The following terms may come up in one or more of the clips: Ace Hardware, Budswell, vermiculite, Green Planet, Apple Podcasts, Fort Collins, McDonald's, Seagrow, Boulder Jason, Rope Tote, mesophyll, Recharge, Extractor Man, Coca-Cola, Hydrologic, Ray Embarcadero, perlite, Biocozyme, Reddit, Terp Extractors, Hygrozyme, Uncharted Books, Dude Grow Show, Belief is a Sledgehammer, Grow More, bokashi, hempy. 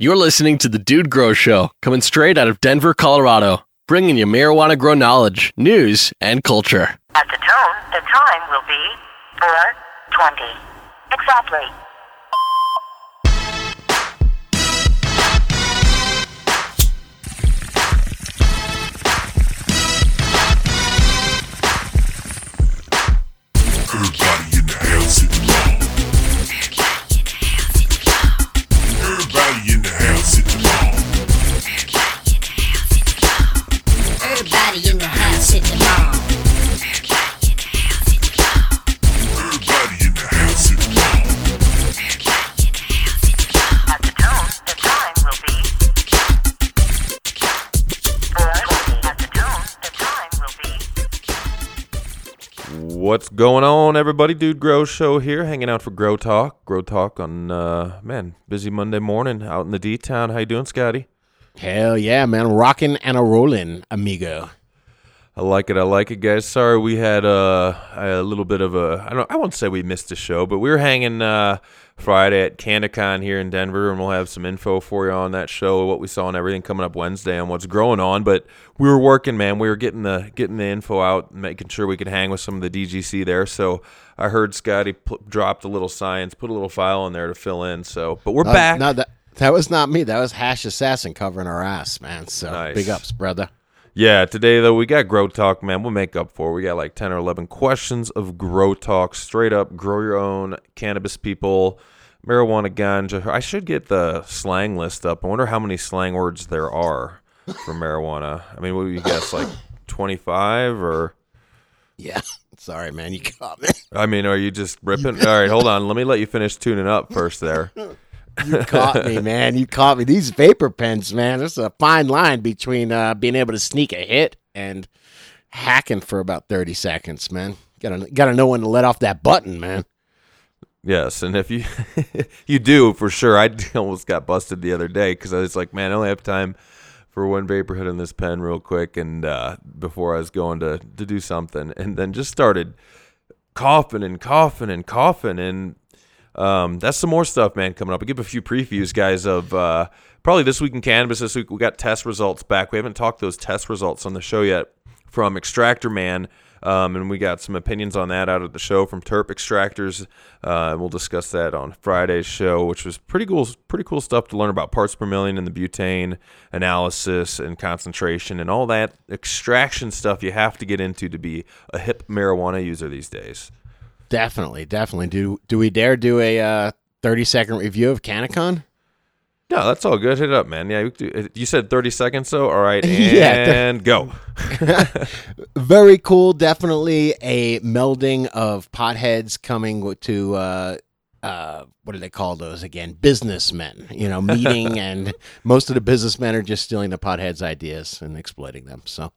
You're listening to the Dude Grow Show, coming straight out of Denver, Colorado, bringing you marijuana grow knowledge, news, and culture. At the tone, the time will be 4:20. Exactly. What's going on, everybody? Dude Grow Show here, hanging out for Grow Talk. Grow Talk on, busy Monday morning out in the D-Town. How you doing, Scotty? Hell yeah, man. Rocking and a-rolling, amigo. I like it. I like it, guys. Sorry we had a little bit of I won't say we missed a show, but we were hanging Friday at CannaCon here in Denver, and we'll have some info for you on that show, what we saw and everything coming up Wednesday and what's growing on. But we were working, man. We were getting the info out and making sure we could hang with some of the DGC there. So I heard Scotty dropped a little science, put a little file in there to fill in. So, but we're back. No, that was not me. That was Hash Assassin covering our ass, man. So nice. Big ups, brother. Yeah, today, though, we got Grow Talk, man. We'll make up for it. We got like 10 or 11 questions of Grow Talk. Straight up, grow your own cannabis people, marijuana, ganja. I should get the slang list up. I wonder how many slang words there are for marijuana. I mean, what would you guess, like 25 or? Yeah. Sorry, man. You caught me. I mean, are you just ripping? All right, hold on. Let you finish tuning up first there. You caught me, man. You caught me. These vapor pens, man, there's a fine line between being able to sneak a hit and hacking for about 30 seconds, man. Gotta know when to let off that button, man. Yes, and if you you do, for sure. I almost got busted the other day because I was like, man, I only have time for one vapor hit on this pen real quick, and before I was going to do something, and then just started coughing, and that's some more stuff, man, coming up. I give a few previews, guys, of probably this week in cannabis. This week we got test results back. We haven't talked those test results on the show yet from Extractor Man, and we got some opinions on that out at the show from Terp Extractors. And we'll discuss that on Friday's show, which was pretty cool stuff to learn about parts per million and the butane analysis and concentration and all that extraction stuff you have to get into to be a hip marijuana user these days. Definitely. Do we dare do a 30-second review of CannaCon? No, that's all good. Hit it up, man. Yeah, you said 30 seconds, so all right, and go. Very cool. Definitely a melding of potheads coming to what do they call those again? Businessmen. You know, meeting, and most of the businessmen are just stealing the potheads' ideas and exploiting them. So.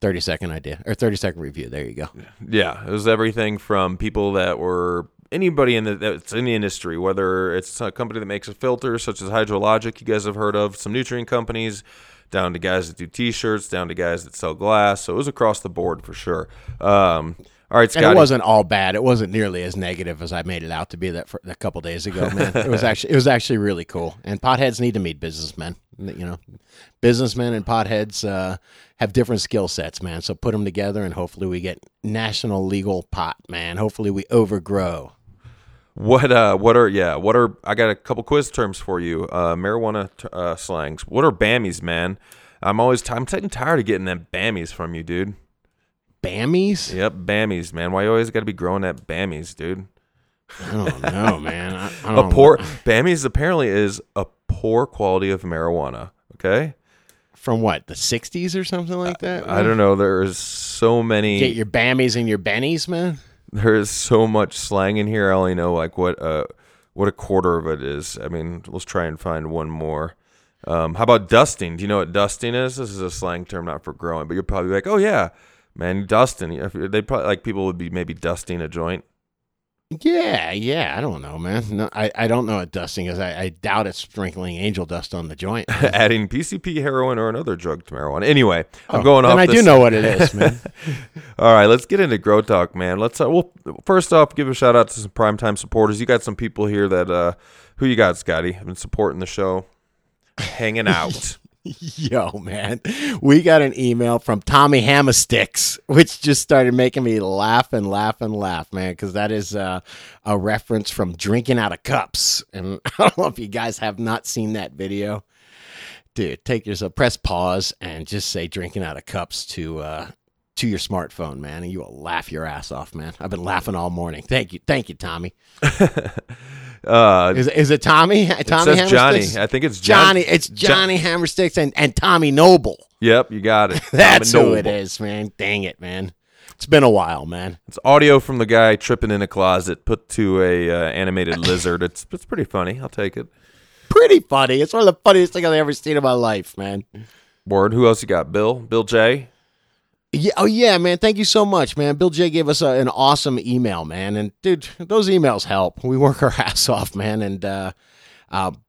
30-second idea, or 30-second review. There you go. Yeah, it was everything from people that were anybody that's in the industry, whether it's a company that makes a filter, such as Hydrologic, you guys have heard of, some nutrient companies, down to guys that do T-shirts, down to guys that sell glass. So it was across the board for sure. All right, Scotty. And it wasn't all bad. It wasn't nearly as negative as I made it out to be a couple days ago, man. It was actually really cool. And potheads need to meet businessmen. You know, businessmen and potheads have different skill sets, man. So put them together, and hopefully we get national legal pot, man. Hopefully we overgrow. What are I got a couple quiz terms for you. Marijuana slangs. What are bammies, man? I'm getting tired of getting them bammies from you, dude. Bammies? Yep, bammies, man. Why you always got to be growing at bammies, dude? I don't know, man. Bammies apparently is a poor quality of marijuana, okay? From what, the 60s or something like that? I don't know. There is so many. Get your bammies and your bennies, man. There is so much slang in here. I only know like what a quarter of it is. I mean, let's try and find one more. How about dusting? Do you know what dusting is? This is a slang term, not for growing, but you're probably like, oh, yeah. Man, dusting. They probably like people would be maybe dusting a joint. Yeah. I don't know, man. No, I don't know what dusting is. I doubt it's sprinkling angel dust on the joint. Adding PCP, heroin, or another drug to marijuana. Anyway, I'm going off. And I do know what it is, man. All right, let's get into Grow Talk, man. Let's. Well, first off, give a shout out to some primetime supporters. You got some people here that who you got, Scotty? I've been supporting the show. hanging out. Yo, man, we got an email from Tommy Hammersticks, which just started making me laugh and laugh and laugh, man, because that is a reference from Drinking Out of Cups. And I don't know if you guys have not seen that video. Dude, take yourself, press pause, and just say Drinking Out of Cups to your smartphone, man, and you will laugh your ass off, man. I've been laughing all morning. Thank you, Tommy. Is it Tommy? Tommy? It says Johnny. I think it's Johnny. It's Johnny Hammersticks and Tommy Noble. Yep, you got it. That's who it is, man. Dang it, man. It's been a while, man. It's audio from the guy tripping in a closet, put to a animated lizard. It's pretty funny. I'll take it. Pretty funny. It's one of the funniest things I've ever seen in my life, man. Word. Who else you got? Bill J. Yeah, oh, yeah, man. Thank you so much, man. Bill J gave us an awesome email, man. And, dude, those emails help. We work our ass off, man. And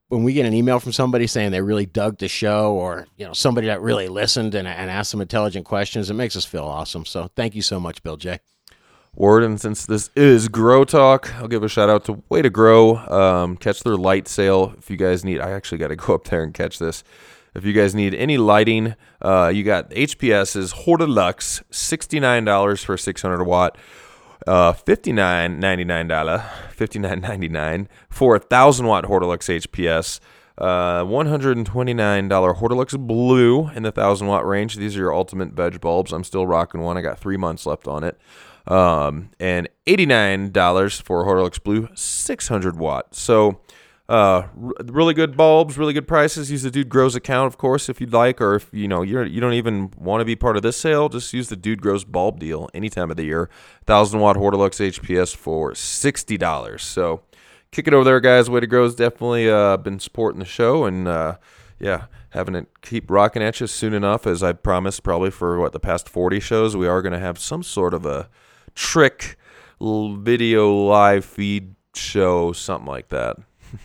when we get an email from somebody saying they really dug the show, or, you know, somebody that really listened and asked some intelligent questions, it makes us feel awesome. So thank you so much, Bill J. Word, and since this is Grow Talk, I'll give a shout-out to Way to Grow. Catch their light sale if you guys need. I actually got to go up there and catch this. If you guys need any lighting, you got HPS's Hortilux, $69 for 600 watt, $59.99 for a 1,000 watt Hortilux HPS, $129 Hortilux Blue in the 1,000 watt range. These are your ultimate veg bulbs. I'm still rocking one. I got 3 months left on it. And $89 for Hortilux Blue, 600 watt. So, really good bulbs, really good prices. Use the Dude Grows account, of course, if you'd like, or if you know you don't even want to be part of this sale, just use the Dude Grows bulb deal any time of the year. 1,000 watt Hortilux HPS for $60. So kick it over there, guys. Way to Grow's definitely been supporting the show, and yeah, having it keep rocking at you. Soon enough, as I promised, probably for the past 40 shows, we are going to have some sort of a trick video live feed show, something like that.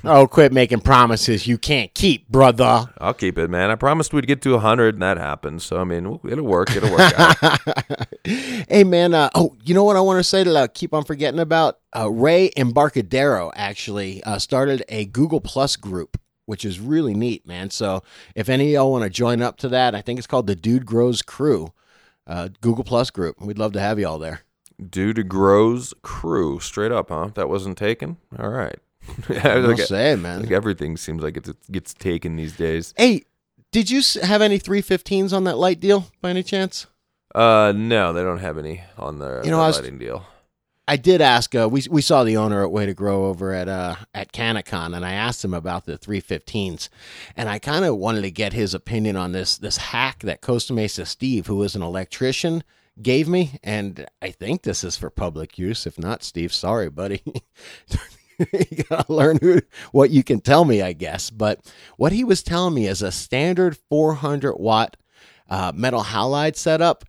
Oh, quit making promises you can't keep, brother. I'll keep it, man. I promised we'd get to 100, and that happened. So, I mean, it'll work out. Hey, man. You know what I want to say that I keep on forgetting about? Ray Embarcadero actually started a Google Plus group, which is really neat, man. So if any of y'all want to join up to that, I think it's called the Dude Grows Crew, Google Plus group. We'd love to have y'all there. Dude Grows Crew. Straight up, huh? That wasn't taken? All right. Man. Like everything seems like it gets taken these days. Hey, did you have any 315s on that light deal by any chance? No, they don't have any on the lighting deal. I did ask. We saw the owner at Way to Grow over at CannaCon, and I asked him about the 315s, and I kind of wanted to get his opinion on this hack that Costa Mesa Steve, who is an electrician, gave me, and I think this is for public use. If not, Steve, sorry, buddy. You gotta learn what you can tell me, I guess. But what he was telling me is a standard 400 watt metal halide setup,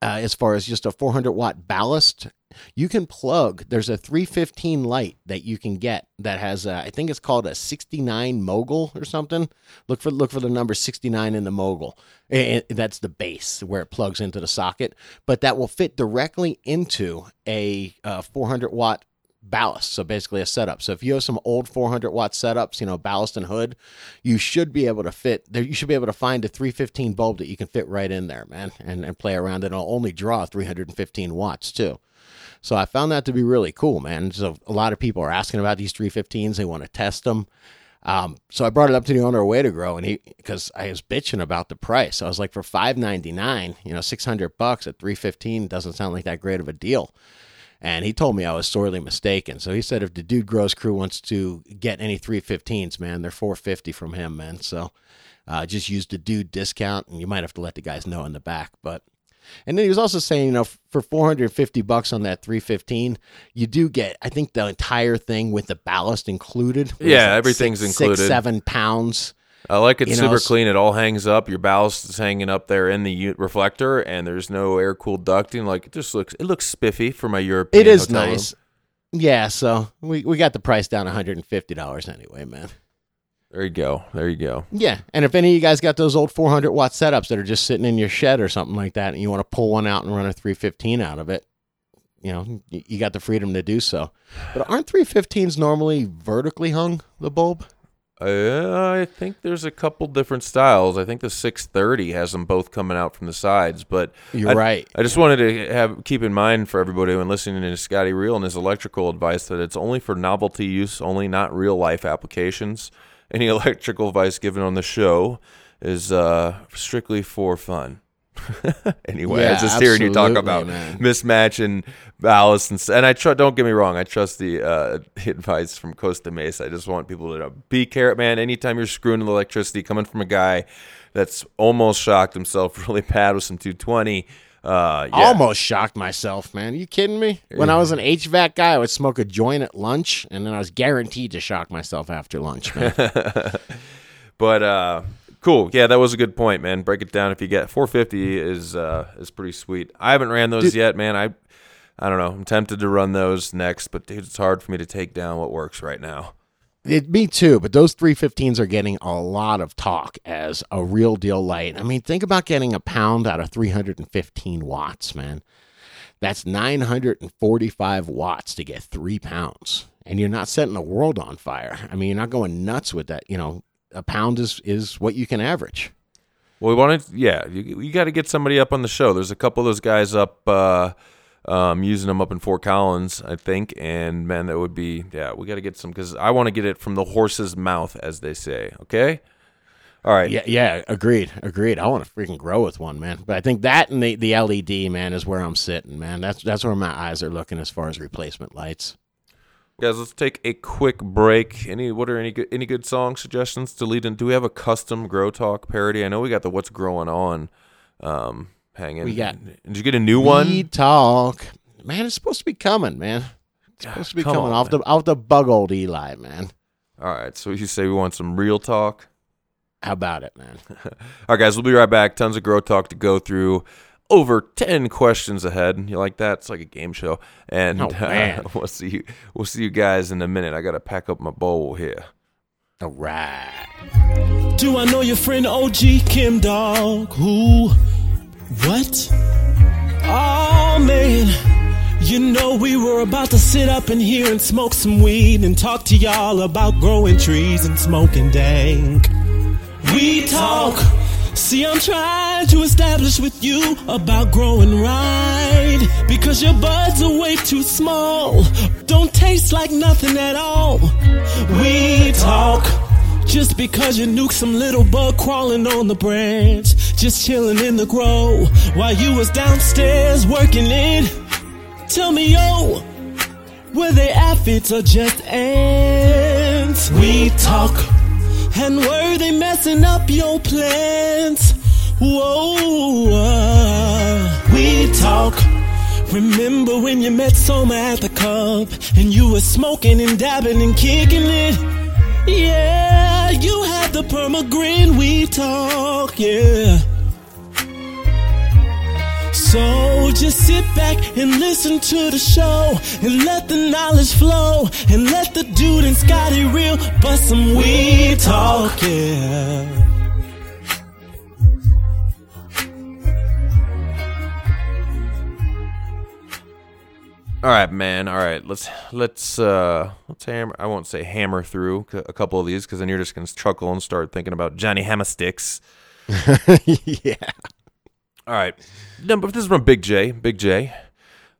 as far as just a 400 watt ballast, you can plug. There's a 315 light that you can get that has I think it's called a 69 mogul or something. Look for the number 69 in the mogul. That's the base where it plugs into the socket, but that will fit directly into a 400 watt ballast, so basically a setup. So if you have some old 400 watt setups, ballast and hood, you should be able to find a 315 bulb that you can fit right in there, man, and play around. It'll only draw 315 watts too. So I found that to be really cool, man. So a lot of people are asking about these 315s. They want to test them. So I brought it up to the owner of Way to Grow, and because I was bitching about the price. I was like, for $5.99, $600 at 315 doesn't sound like that great of a deal. And he told me I was sorely mistaken. So he said if the Dude Grows Crew wants to get any 315s, man, they're $450 from him, man. So just use the dude discount, and you might have to let the guys know in the back. But and then he was also saying, for $450 on that 315, you do get, I think, the entire thing with the ballast included. Yeah, everything's included. 6-7 pounds. I like it super clean. It all hangs up. Your ballast is hanging up there in the reflector, and there's no air cooled ducting. Like it looks spiffy for my European. It is nice. Yeah, so we got the price down $150 anyway, man. There you go. Yeah, and if any of you guys got those old 400 watt setups that are just sitting in your shed or something like that, and you want to pull one out and run a 315 out of it, you got the freedom to do so. But aren't 315s normally vertically hung, the bulb? I think there's a couple different styles. I think the 630 has them both coming out from the sides. But You're right. I just wanted to keep in mind for everybody when listening to Scotty Reel and his electrical advice that it's only for novelty use, only not real-life applications. Any electrical advice given on the show is strictly for fun. Anyway, yeah, I was just hearing you talk about mismatch and ballast, and don't get me wrong, I trust the advice from Costa Mesa. I just want people to know, be carrot man. Anytime you're screwing the electricity, coming from a guy that's almost shocked himself really bad with some 220. Almost shocked myself, man. Are you kidding me? When I was an HVAC guy, I would smoke a joint at lunch, and then I was guaranteed to shock myself after lunch, man. But cool. Yeah, that was a good point, man. Break it down. If you get 450 is pretty sweet. I haven't ran those yet, man. I don't know. I'm tempted to run those next, but dude, it's hard for me to take down what works right now. Me too, but those 315s are getting a lot of talk as a real deal light. I mean, think about getting a pound out of 315 watts, man. That's 945 watts to get 3 pounds, and you're not setting the world on fire. I mean, you're not going nuts with that, you know. A pound is what you can average. Well, you got to get somebody up on the show. There's a couple of those guys up using them up in Fort Collins, I think. And, man, that would be, we got to get some because I want to get it from the horse's mouth, as they say. Okay? All right. Yeah, agreed. I want to freaking grow with one, man. But I think that and the LED, man, is where I'm sitting, man. That's where my eyes are looking as far as replacement lights. Guys, let's take a quick break. What are any good song suggestions to lead in? Do we have a custom Grow Talk parody? I know we got the What's Growing On hanging. Did you get a new one? Weed Talk. Man, it's supposed to be coming, man. It's supposed to be coming off the bug old Eli, man. All right, so you say we want some real talk? How about it, man? All right, guys, we'll be right back. Tons of Grow Talk to go through. Over 10 questions ahead. You like that? It's like a game show. And we'll see you guys in a minute. I got to pack up my bowl here. All right. Do I know your friend OG Kim Dog? Who? What? Oh, man. You know, we were about to sit up in here and smoke some weed and talk to y'all about growing trees and smoking dank. We talk. See, I'm trying to establish with you about growing right, because your buds are way too small, don't taste like nothing at all. We talk. Just because you nuke some little bug crawling on the branch, just chilling in the grow, while you was downstairs working it. Tell me, yo, were they aphids or just ants? We talk. And were they messing up your plans? Whoa, we talk. Remember when you met Soma at the club and you were smoking and dabbing and kicking it? Yeah, you had the perma grin. We talk, yeah. So just sit back and listen to the show and let the knowledge flow and let the dude and Scotty Reel bust some weed talk, yeah. All right, man. All right, let's hammer. I won't say hammer through a couple of these because then you're just gonna chuckle and start thinking about Johnny Hammersticks. Yeah. All right, this is from Big J. Big J,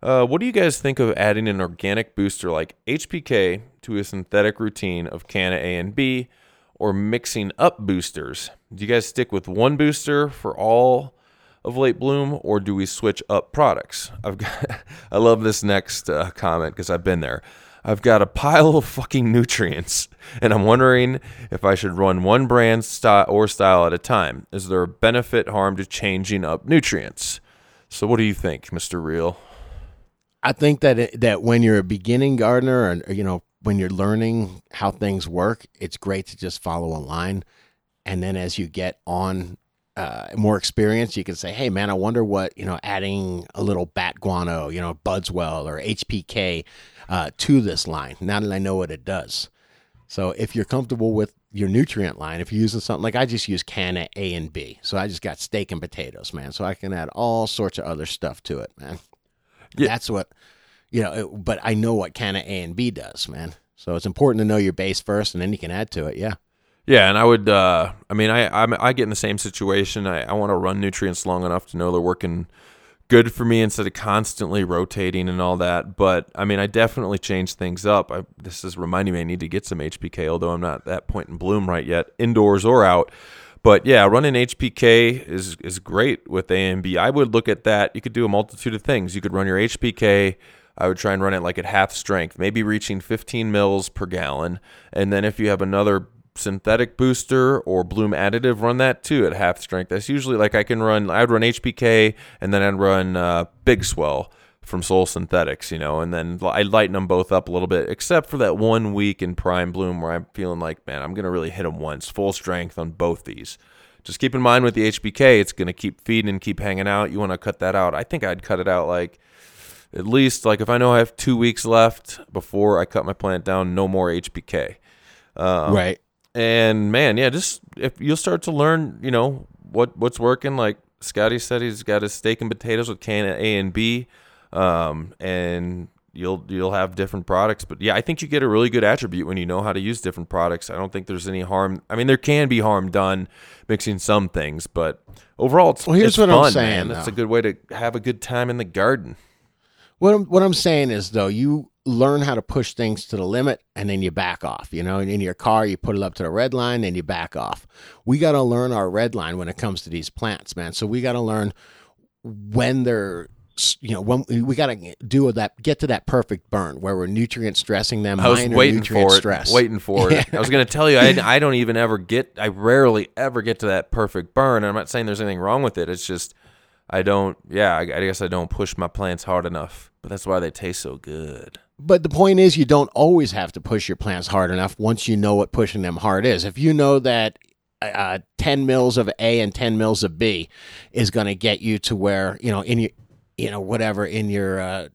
what do you guys think of adding an organic booster like HPK to a synthetic routine of Canna A and B, or mixing up boosters? Do you guys stick with one booster for all of late bloom, or do we switch up products? I love this next comment because I've been there. I've got a pile of fucking nutrients, and I'm wondering if I should run one brand or style at a time. Is there a benefit-harm to changing up nutrients? So what do you think, Mr. Reel? I think that when you're a beginning gardener, and you know, when you're learning how things work, it's great to just follow a line. And then as you get on more experience, you can say, hey, man, I wonder what, you know, adding a little bat guano, you know, Budswell or HPK to this line, now that I know what it does. So if you're comfortable with your nutrient line, if you're using something like I just use Canna A and B, so I just got steak and potatoes, man, so I can add all sorts of other stuff to it, man. Yeah. That's what, you know, but I know what Canna A and B does, man. So it's important to know your base first, and then you can add to it, yeah. Yeah, and I would. I mean, I get in the same situation. I want to run nutrients long enough to know they're working good for me instead of constantly rotating and all that. But I mean, I definitely change things up. This is reminding me I need to get some HPK, although I'm not at that point in bloom right yet, indoors or out. But yeah, running HPK is great with AMB. I would look at that. You could do a multitude of things. You could run your HPK. I would try and run it like at half strength, maybe reaching 15 mils per gallon. And then if you have another synthetic booster or bloom additive, run that too at half strength. That's usually like I would run HPK and then I'd run Big Swell from Soul Synthetics, you know, and then I lighten them both up a little bit, except for that 1 week in prime bloom where I'm feeling like, man, I'm going to really hit them once, full strength on both these. Just keep in mind with the HPK, it's going to keep feeding and keep hanging out. You want to cut that out. I think I'd cut it out like at least like if I know I have 2 weeks left before I cut my plant down, no more HPK. Right. And man, yeah, just if you'll start to learn, you know, what's working. Like Scotty said, he's got his steak and potatoes with Canna A and B. And you'll have different products, but yeah, I think you get a really good attribute when you know how to use different products. I don't think there's any harm. I mean, there can be harm done mixing some things, but overall it's fun, man. That's a good way to have a good time in the garden. What I'm saying is though, you learn how to push things to the limit and then you back off, you know, and in your car, you put it up to the red line and you back off. We got to learn our red line when it comes to these plants, man. So we got to learn when they're, you know, when we got to do that, get to that perfect burn where we're nutrient stressing them. I was waiting for it. I was going to tell you, I rarely ever get to that perfect burn. And I'm not saying there's anything wrong with it. It's just, I guess I don't push my plants hard enough, but that's why they taste so good. But the point is you don't always have to push your plants hard enough once you know what pushing them hard is. If you know that 10 mils of A and 10 mils of B is going to get you to where, you know, in your, you know, whatever, in your, 10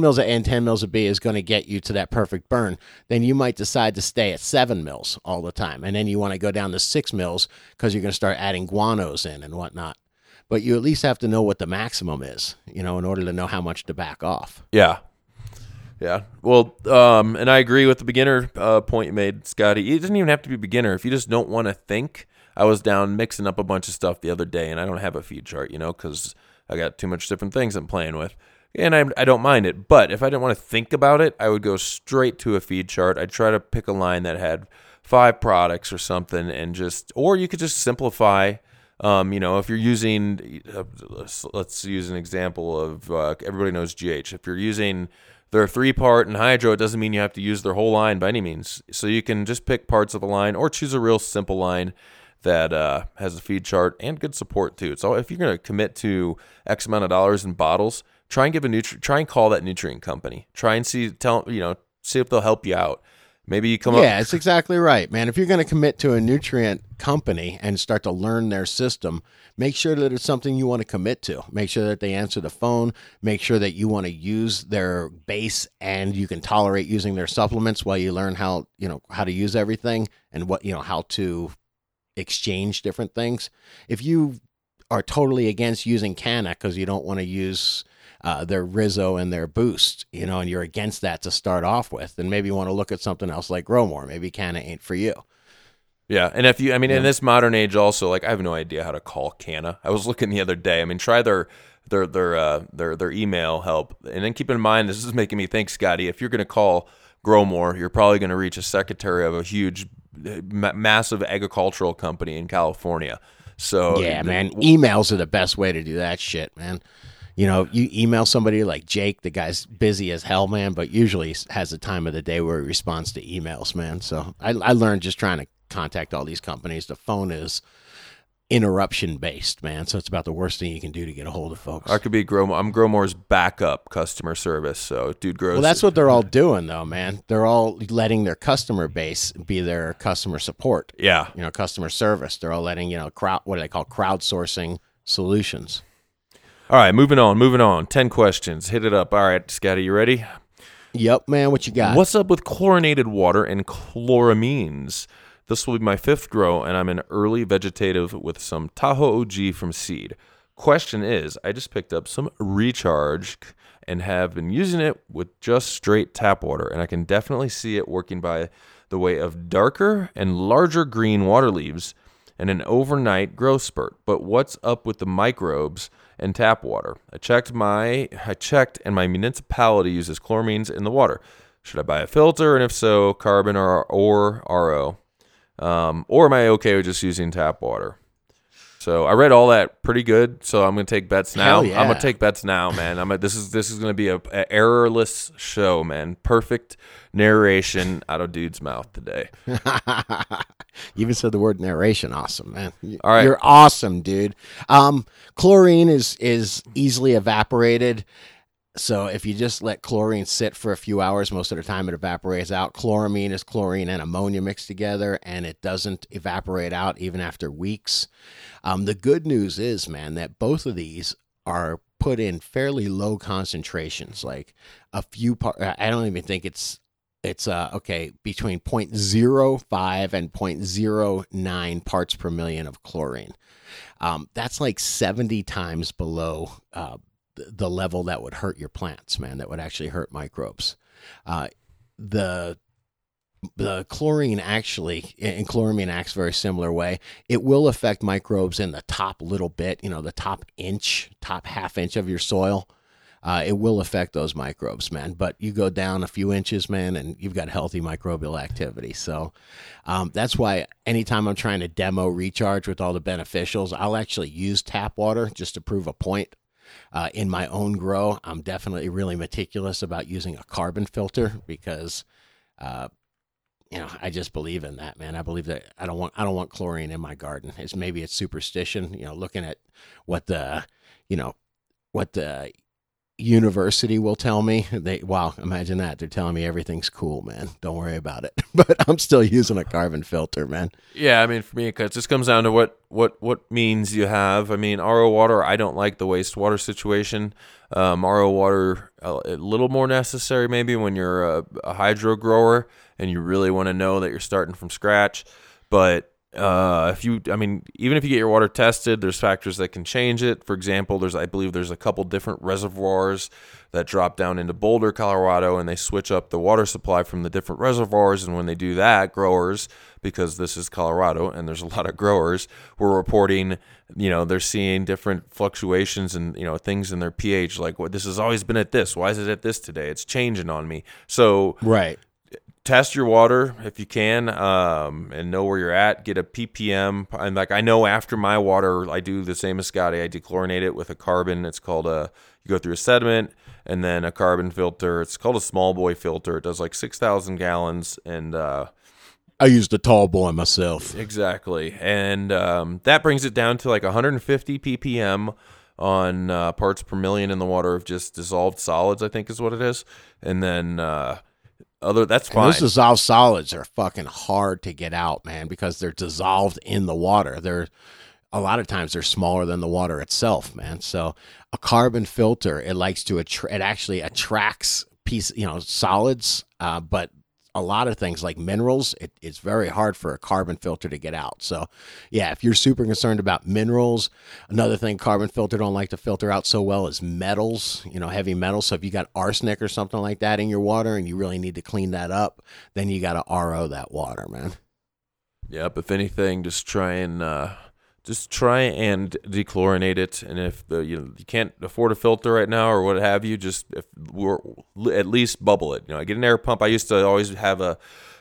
mils of A and 10 mils of B is going to get you to that perfect burn, then you might decide to stay at 7 mils all the time. And then you want to go down to 6 mils because you're going to start adding guanos in and whatnot. But you at least have to know what the maximum is, you know, in order to know how much to back off. Yeah. Yeah. Well, and I agree with the beginner point you made, Scotty. It doesn't even have to be beginner. If you just don't want to think, I was down mixing up a bunch of stuff the other day, and I don't have a feed chart, you know, because I got too much different things I'm playing with, and I don't mind it. But if I didn't want to think about it, I would go straight to a feed chart. I'd try to pick a line that had 5 products or something, and just, or you could just simplify. You know, if you're using, let's use an example of everybody knows GH. If you're using their 3-part and hydro, it doesn't mean you have to use their whole line by any means. So you can just pick parts of the line or choose a real simple line that has a feed chart and good support too. So if you're going to commit to X amount of dollars in bottles, try and call that nutrient company. Try and see if they'll help you out. Maybe you come up. Yeah, it's exactly right, man. If you're going to commit to a nutrient company and start to learn their system, make sure that it's something you want to commit to. Make sure that they answer the phone. Make sure that you want to use their base and you can tolerate using their supplements while you learn how, you know, how to use everything and what, you know, how to exchange different things. If you are totally against using Canna because you don't want to use their Rizzo and their Boost, you know, and you're against that to start off with, then maybe you want to look at something else like Grow More. Maybe Canna ain't for you. Yeah, and if you, I mean, in this modern age also, like, I have no idea how to call Canna. I was looking the other day. I mean, try their email help, and then keep in mind this is making me think, Scotty. If you're going to call Grow More, you're probably going to reach a secretary of a huge, massive agricultural company in California. So yeah, man, emails are the best way to do that shit, man. You know, you email somebody like Jake, the guy's busy as hell, man, but usually has a time of the day where he responds to emails, man. So I learned just trying to contact all these companies. The phone is interruption-based, man, so it's about the worst thing you can do to get a hold of folks. I could be I'm Grow More's backup customer service, so Dude Grows. Well, that's what they're all doing, though, man. They're all letting their customer base be their customer support. Yeah. You know, customer service. They're all letting, you know, crowdsourcing solutions. All right, moving on. 10 questions. Hit it up. All right, Scotty, you ready? Yep, man, what you got? What's up with chlorinated water and chloramines? This will be my 5th grow, and I'm an early vegetative with some Tahoe OG from seed. Question is, I just picked up some Recharge and have been using it with just straight tap water, and I can definitely see it working by the way of darker and larger green water leaves and an overnight growth spurt. But what's up with the microbes and tap water? I checked and my municipality uses chloramines in the water. Should I buy a filter? And if so, carbon or RO? Or am I okay with just using tap water? So I read all that pretty good. So I'm gonna take bets now. Yeah. I'm gonna take bets now, man. This is gonna be a errorless show, man. Perfect narration out of dude's mouth today. You even said the word narration. Awesome, man. All right, you're awesome, dude. Chlorine is easily evaporated. So if you just let chlorine sit for a few hours, most of the time it evaporates out. Chloramine is chlorine and ammonia mixed together, and it doesn't evaporate out even after weeks. The good news is, man, that both of these are put in fairly low concentrations, like a few parts. I don't even think it's between 0.05 and 0.09 parts per million of chlorine. That's like 70 times below the level that would hurt your plants, man, that would actually hurt microbes. The chlorine actually, and chloramine acts very similar way. It will affect microbes in the top little bit, the top half inch of your soil. It will affect those microbes, man. But you go down a few inches, man, and you've got healthy microbial activity. So that's why anytime I'm trying to demo Recharge with all the beneficials, I'll actually use tap water just to prove a point. In my own grow, I'm definitely really meticulous about using a carbon filter because, I just believe in that, man. I believe that I don't want chlorine in my garden. Maybe it's superstition, looking at what the university will tell me. Imagine that. They're telling me everything's cool, man. Don't worry about it. But I'm still using a carbon filter, man. Yeah, I mean, for me, it just comes down to what means you have. I mean, RO water, I don't like the wastewater situation. RO water, a little more necessary maybe when you're a hydro grower and you really want to know that you're starting from scratch. But even if you get your water tested, there's factors that can change it. For example, I believe there's a couple different reservoirs that drop down into Boulder, Colorado, and they switch up the water supply from the different reservoirs. And when they do that, growers, because this is Colorado and there's a lot of growers, were reporting, they're seeing different fluctuations and, things in their pH. Like, well, this has always been at this. Why is it at this today? It's changing on me. So, right. Test your water if you can, and know where you're at. Get a ppm. And I know after my water, I do the same as Scotty. I dechlorinate it with a carbon. It's called you go through a sediment and then a carbon filter. It's called a small boy filter. It does 6,000 gallons, and I used the tall boy myself. Exactly, and that brings it down to 150 ppm on parts per million in the water of just dissolved solids, I think is what it is, and then. That's fine. Those dissolved solids are fucking hard to get out, man, because they're dissolved in the water. A lot of times they're smaller than the water itself, man. So a carbon filter, it likes to it actually attracts solids, but a lot of things like minerals, it's very hard for a carbon filter to get out. So yeah, if you're super concerned about minerals, another thing carbon filter don't like to filter out so well is metals, heavy metals. So if you got arsenic or something like that in your water and you really need to clean that up, then you got to RO that water, man. Yep. If anything, just try and dechlorinate it, and if you can't afford a filter right now or what have you, at least bubble it. I get an air pump. I used to always have a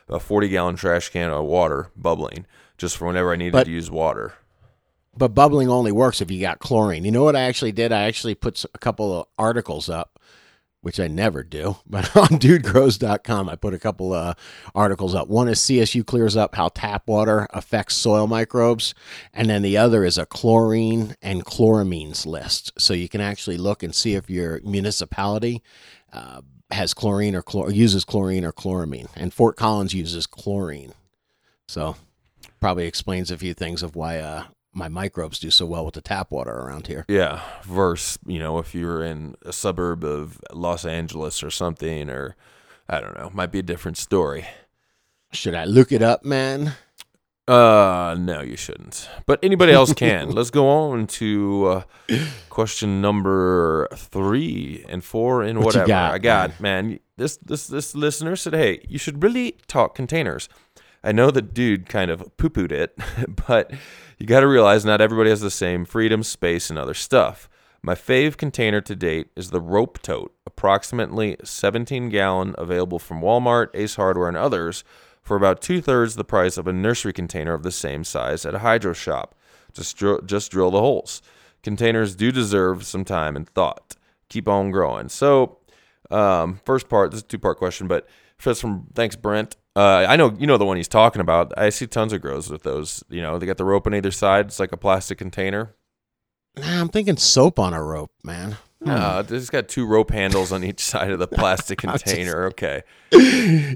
40-gallon trash can of water bubbling just for whenever I needed to use water. But bubbling only works if you got chlorine. You know what I actually did? I actually put a couple of articles up, which I never do, but on dudegrows.com, I put a couple of articles up. One is CSU clears up how tap water affects soil microbes, and then the other is a chlorine and chloramines list. So you can actually look and see if your municipality has chlorine or uses chlorine or chloramine, and Fort Collins uses chlorine. So probably explains a few things of why my microbes do so well with the tap water around here. Yeah, versus, if you're in a suburb of Los Angeles or something, or I don't know, might be a different story. Should I look it up, man? No, you shouldn't. But anybody else can. Let's go on to question number 3 and 4 and whatever. I got, man. This listener said, hey, you should really talk containers. I know the dude kind of poo-pooed it, but you got to realize not everybody has the same freedom, space, and other stuff. My fave container to date is the Rope Tote, approximately 17-gallon, available from Walmart, Ace Hardware, and others, for about 2/3 the price of a nursery container of the same size at a hydro shop. Just drill the holes. Containers do deserve some time and thought. Keep on growing. So, first part, this is a two-part question, but first from, thanks, Brent. I know you know the one he's talking about. I see tons of grows with those. You know, they got the rope on either side. It's like a plastic container. Nah, I'm thinking soap on a rope, man. No, it's got two rope handles on each side of the plastic container. Okay.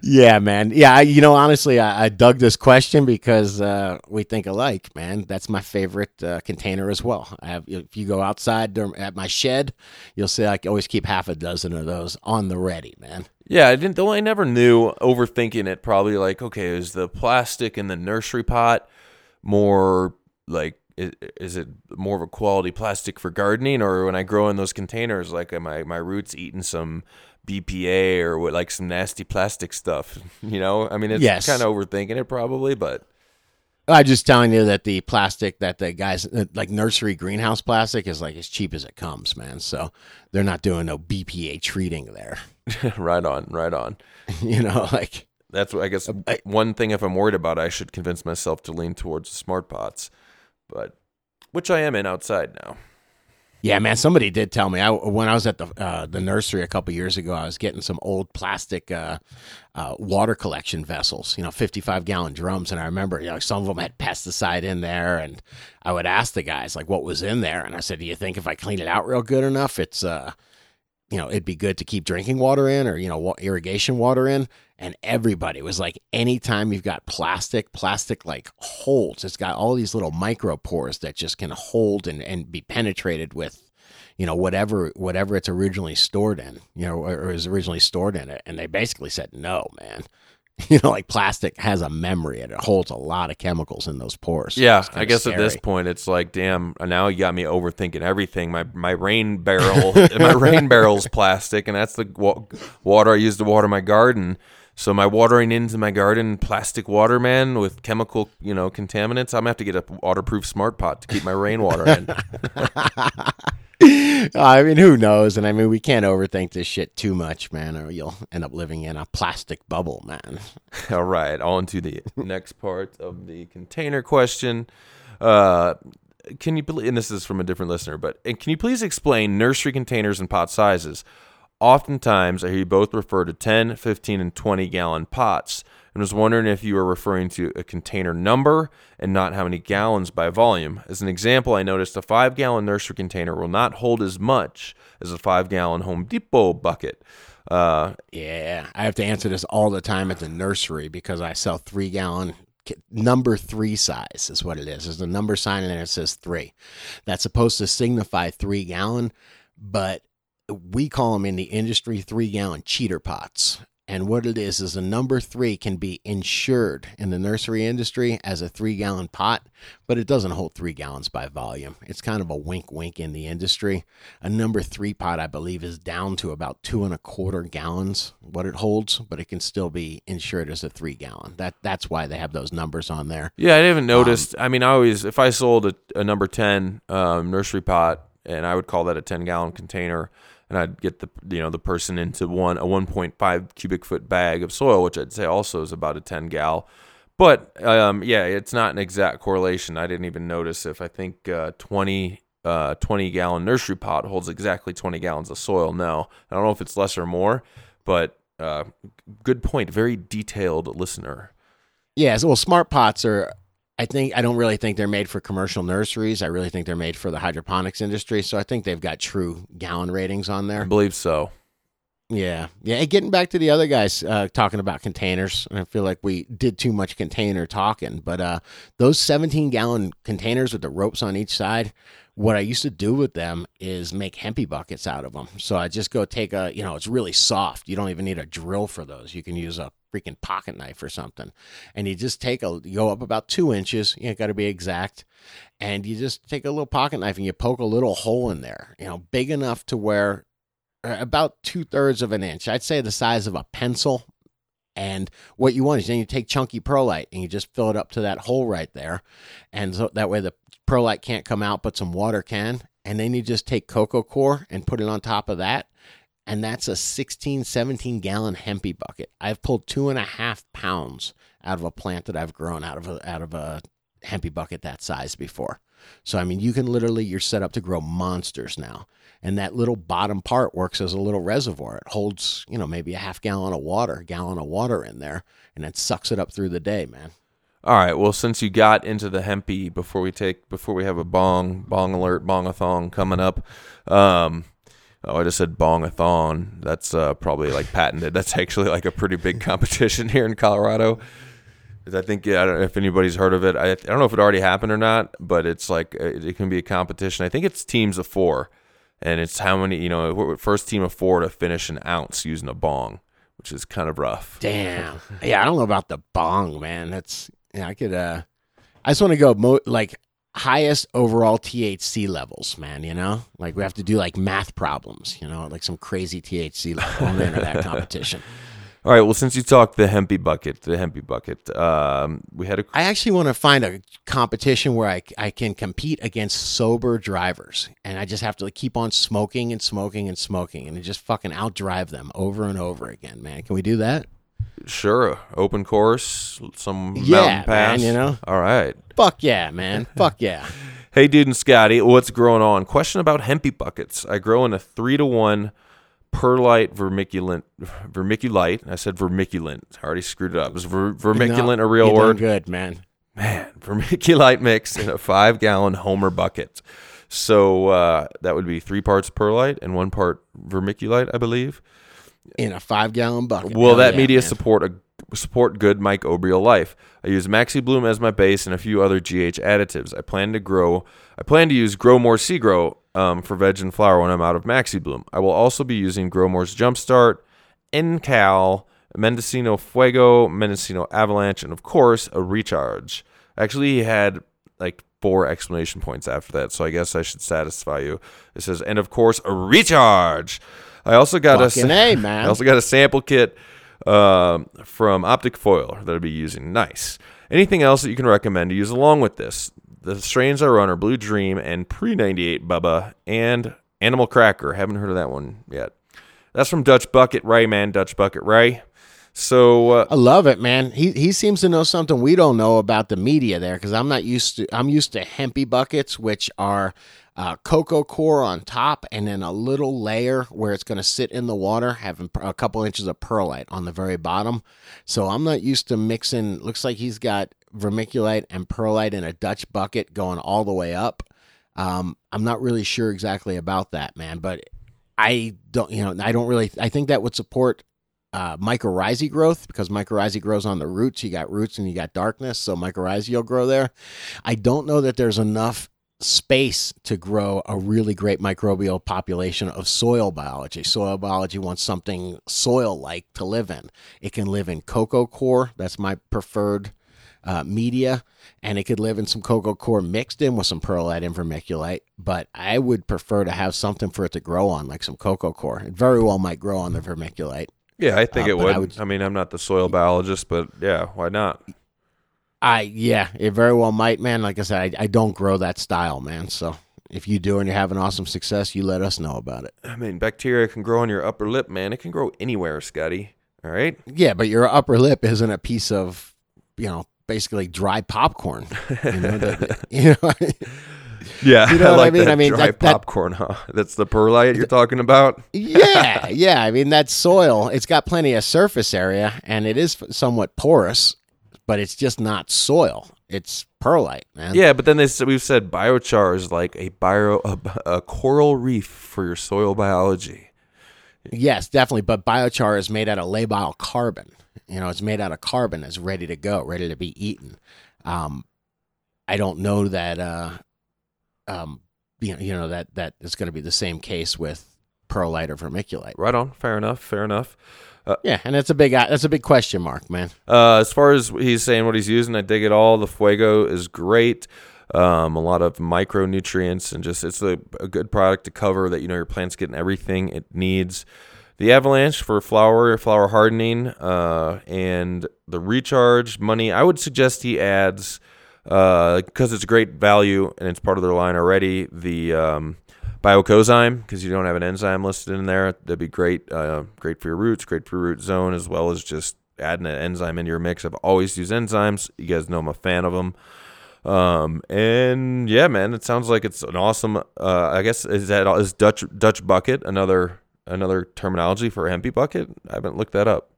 Yeah, man. Yeah, I dug this question because we think alike, man. That's my favorite container as well. If you go outside at my shed, you'll see I always keep half a dozen of those on the ready, man. Yeah, though I never knew, overthinking it, probably like, okay, is the plastic in the nursery pot more like, is it more of a quality plastic for gardening, or when I grow in those containers, like my roots eating some BPA or what, like some nasty plastic stuff, you know? I mean, it's kind of overthinking it probably, but. I'm just telling you that the plastic that the guys, like nursery greenhouse plastic, is like as cheap as it comes, man. So they're not doing no BPA treating there. Right on. You know, like. That's what I guess one thing if I'm worried about, I should convince myself to lean towards the smart pots. But which I am in outside now. Yeah, man. Somebody did tell me when I was at the nursery a couple years ago. I was getting some old plastic water collection vessels, 55-gallon drums, and I remember some of them had pesticide in there. And I would ask the guys like, what was in there? And I said, do you think if I clean it out real good enough, it's it'd be good to keep drinking water in, or irrigation water in? And everybody was like, anytime you've got plastic like holds, it's got all these little micro pores that just can hold and be penetrated with, whatever it's originally stored in, or is originally stored in it. And they basically said, no, man, like plastic has a memory and it holds a lot of chemicals in those pores. Yeah. I guess scary. At this point, it's like, damn, now you got me overthinking everything. My rain barrel, my rain barrel's plastic, and that's the water I use to water my garden. So my watering into my garden, plastic water, man, with chemical, contaminants. I'm going to have to get a waterproof smart pot to keep my rainwater in. I mean, who knows? And I mean, we can't overthink this shit too much, man, or you'll end up living in a plastic bubble, man. All right. On to the next part of the container question. Can you believe, and this is from a different listener, but can you please explain nursery containers and pot sizes? Oftentimes, I hear you both refer to 10, 15, and 20-gallon pots, and was wondering if you were referring to a container number and not how many gallons by volume. As an example, I noticed a 5-gallon nursery container will not hold as much as a 5-gallon Home Depot bucket. Yeah, I have to answer this all the time at the nursery because I sell 3-gallon number 3 size is what it is. There's a number sign in there that says 3. That's supposed to signify 3-gallon, but we call them in the industry 3-gallon cheater pots. And what it is a number 3 can be insured in the nursery industry as a 3-gallon pot, but it doesn't hold 3 gallons by volume. It's kind of a wink, wink in the industry. A number 3 pot, I believe, is down to about 2.25 gallons, what it holds, but it can still be insured as a 3-gallon. That's why they have those numbers on there. Yeah, I haven't noticed. I mean, I always, if I sold a number 10 nursery pot, and I would call that a 10-gallon container, and I'd get the person into a 1.5 cubic foot bag of soil, which I'd say also is about a 10-gal. But it's not an exact correlation. I didn't even notice if I think 20-gallon nursery pot holds exactly 20 gallons of soil. No, I don't know if it's less or more, but good point. Very detailed listener. Yes, well, smart pots are. I don't really think they're made for commercial nurseries. I really think they're made for the hydroponics industry. So I think they've got true gallon ratings on there. I believe so. Yeah. Yeah. And getting back to the other guys talking about containers, and I feel like we did too much container talking, but those 17-gallon containers with the ropes on each side, what I used to do with them is make hempy buckets out of them. So I just go take it's really soft. You don't even need a drill for those. You can use a freaking pocket knife or something, and you just take a, you go up about 2 inches, you know, got to be exact, and you just take a little pocket knife and you poke a little hole in there, you know, big enough to where about 2/3 of an inch, I'd say the size of a pencil. And what you want is then you take chunky perlite and you just fill it up to that hole right there. And so that way the perlite can't come out, but some water can. And then you just take coco core and put it on top of that. And that's a 16, 17-gallon hempy bucket. I've pulled 2.5 pounds out of a plant that I've grown out of a hempy bucket that size before. So, I mean, you can literally, you're set up to grow monsters now. And that little bottom part works as a little reservoir. It holds, you know, maybe a gallon of water in there, and it sucks it up through the day, man. All right. Well, since you got into the hempy, before we have a bong alert, bongathon coming up. I just said bongathon. That's probably like patented. That's actually like a pretty big competition here in Colorado. I think, I don't know if anybody's heard of it. I don't know if it already happened or not, but it's like, it can be a competition. I think it's teams of 4, and it's how many, you know, first team of 4 to finish an ounce using a bong, which is kind of rough. Damn. Yeah, I don't know about the bong, man. That's, yeah, I could, I just want to go highest overall THC levels, man, you know? Like, we have to do like math problems, you know, like some crazy THC level to enter that competition. All right, well, since you talked the hempy bucket, we had a... I actually want to find a competition where I can compete against sober drivers, and I just have to keep on smoking, and just fucking outdrive them over and over again, man. Can we do that? Sure. Open course, some mountain pass. Man, you know? All right. Fuck yeah, man. Fuck yeah. Hey, Dude and Scotty, what's going on? Question about hempy buckets. I grow in a 3-to-1... perlite vermiculite. I said vermiculent. I already screwed it up. Is vermiculent a real word? Good, man. Man, vermiculite mix in a 5-gallon Homer bucket. So that would be 3 parts perlite and 1 part vermiculite, I believe. In a 5-gallon bucket. Will that media support good microbial life? I use Maxi Bloom as my base and a few other GH additives. I plan to use Grow More Seagrow for veg and flower when I'm out of Maxi Bloom. I will also be using Grow More's Jumpstart, NCal, Mendocino Fuego, Mendocino Avalanche, and of course a Recharge. Actually, he had like 4 exclamation points after that, so I guess I should satisfy you. It says, and of course a Recharge. I also got a sample kit from Optic Foliar that I'll be using. Nice. Anything else that you can recommend to use along with this? The strains I run are Blue Dream and Pre-98 Bubba and Animal Cracker. Haven't heard of that one yet. That's from Dutch Bucket Ray, man. Dutch Bucket Ray. So I love it, man. He seems to know something we don't know about the media there, because I'm used to hempy buckets, which are cocoa core on top and then a little layer where it's going to sit in the water, having a couple inches of perlite on the very bottom. So I'm not used to mixing. Looks like he's got vermiculite and perlite in a Dutch bucket going all the way up. I'm not really sure exactly about that, man, but I think that would support mycorrhizae growth, because mycorrhizae grows on the roots. You got roots and you got darkness, so mycorrhizae will grow there. I don't know that there's enough space to grow a really great microbial population of soil biology. Soil biology wants something soil-like to live in. It can live in coco core. That's my preferred media, and it could live in some coco core mixed in with some perlite and vermiculite, but I would prefer to have something for it to grow on, like some coco core. It very well might grow on the vermiculite. Yeah, I think it would. I mean, I'm not the soil biologist, but yeah, why not? It very well might, man. Like I said, I don't grow that style, man, so if you do and you're having awesome success, you let us know about it. I mean, bacteria can grow on your upper lip, man. It can grow anywhere, Scotty, all right? Yeah, but your upper lip isn't a piece of, you know, basically dry popcorn, you know, yeah, you know what I mean? I mean, dry popcorn, huh? That's the perlite you're talking about? Yeah. Yeah. I mean, that soil, it's got plenty of surface area and it is somewhat porous, but it's just not soil. It's perlite, man. Yeah. But then we've said biochar is like a coral reef for your soil biology. Yes, definitely. But biochar is made out of labile carbon. You know, it's made out of carbon. It's ready to go, ready to be eaten. I don't know that that it's going to be the same case with perlite or vermiculite. Right on. Fair enough. Fair enough. Yeah, and that's a big question mark, man. As far as he's saying what he's using, I dig it all. The Fuego is great. A lot of micronutrients, and just it's a good product to cover that, you know, your plant's getting everything it needs. The Avalanche for flower hardening, and the Recharge money. I would suggest he adds, because it's great value and it's part of their line already, the Biocozyme, because you don't have an enzyme listed in there. That'd be great, great for your roots, great for your root zone, as well as just adding an enzyme into your mix. I've always used enzymes. You guys know I'm a fan of them. And yeah, man, it sounds like it's an awesome. I guess is Dutch bucket another terminology for hempy bucket? I haven't looked that up.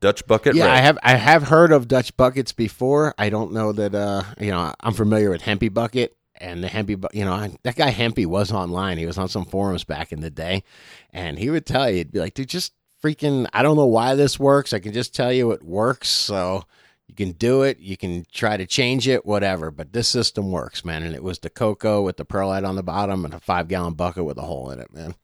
Dutch bucket. Yeah, red. I have heard of Dutch buckets before. I don't know that. You know, I'm familiar with hempy bucket. And the Hempy, you know, that guy Hempy was online. He was on some forums back in the day. And he would tell you, he'd be like, dude, just freaking, I don't know why this works. I can just tell you it works. So you can do it. You can try to change it, whatever. But this system works, man. And it was the cocoa with the perlite on the bottom and a 5-gallon bucket with a hole in it, man.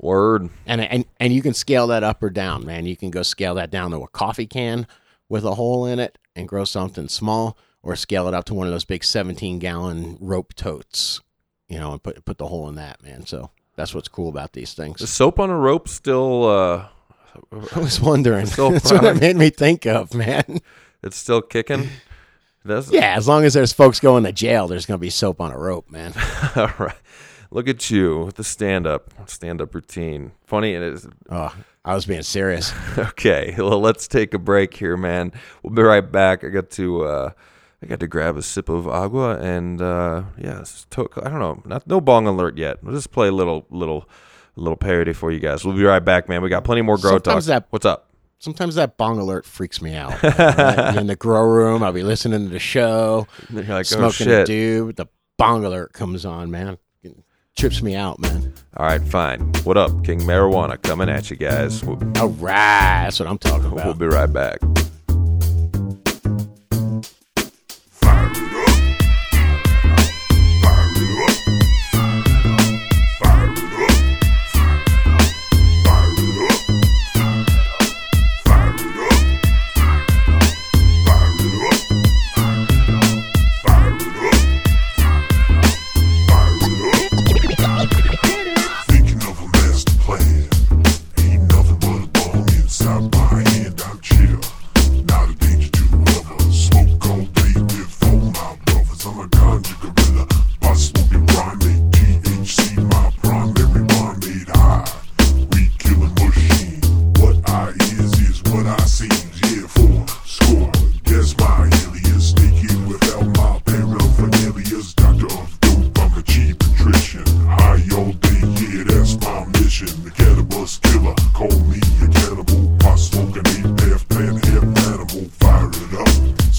Word. And you can scale that up or down, man. You can go scale that down to a coffee can with a hole in it and grow something small. Or scale it up to one of those big 17-gallon rope totes, you know, and put the hole in that, man. So that's what's cool about these things. The soap on a rope still... I was wondering. That's what it made me think of, man. It's still kicking? Yeah, as long as there's folks going to jail, there's going to be soap on a rope, man. All right. Look at you with the stand-up routine. Funny, and it's... Oh. I was being serious. Okay. Well, let's take a break here, man. We'll be right back. I got to grab a sip of agua, and I don't know, no bong alert yet. We'll just play a little parody for you guys. We'll be right back, man. We got plenty more grow talk. What's up? Sometimes that bong alert freaks me out. Right? In the grow room, I'll be listening to the show, you're like, smoking a dude. The bong alert comes on, man. It trips me out, man. All right, fine. What up, King Marijuana? Coming at you guys. All right, that's what I'm talking about. We'll be right back. Fire it up.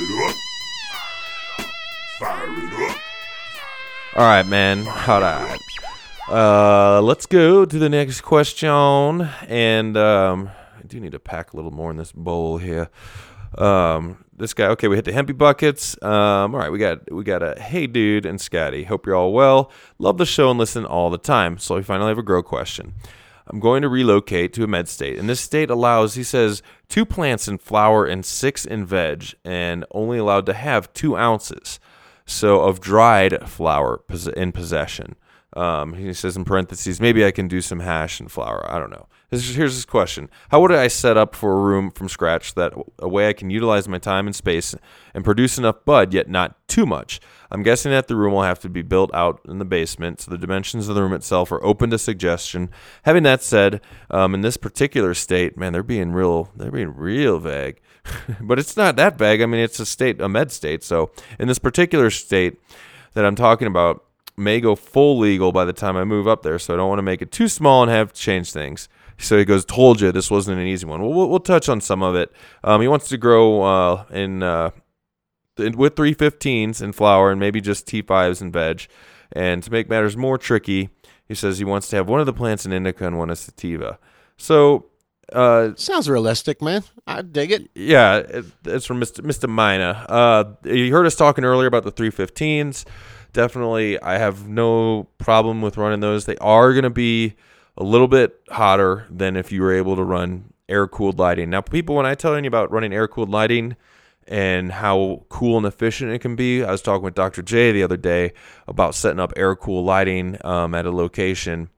it up. Fire it up. All right, man. All right. Let's go to the next question. And I do need to pack a little more in this bowl here. This guy, okay, we hit the hempy buckets. All right, we got a hey dude and Scotty. Hope you're all well. Love the show and listen all the time. So we finally have a grow question. I'm going to relocate to a med state, and this state allows, he says, 2 plants in flower and 6 in veg, and only allowed to have 2 ounces so of dried flower in possession. He says in parentheses, maybe I can do some hash and flour. I don't know. Here's his question. How would I set up for a room from scratch that a way I can utilize my time and space and produce enough bud, yet not too much? I'm guessing that the room will have to be built out in the basement, so the dimensions of the room itself are open to suggestion. Having that said, in this particular state, man, they're being real vague. But it's not that vague. I mean, it's a med state. So in this particular state that I'm talking about, may go full legal by the time I move up there, so I don't want to make it too small and have to change things. So he goes, told you this wasn't an easy one. We'll touch on some of it. He wants to grow with 315s in flower and maybe just T5s in veg. And to make matters more tricky, he says he wants to have one of the plants an indica and one a sativa. So sounds realistic, man. I dig it. Yeah, it's from Mr. Mina. You heard us talking earlier about the 315s. Definitely, I have no problem with running those. They are going to be a little bit hotter than if you were able to run air-cooled lighting. Now, people, when I tell you about running air-cooled lighting and how cool and efficient it can be, I was talking with Dr. J the other day about setting up air-cooled lighting at a location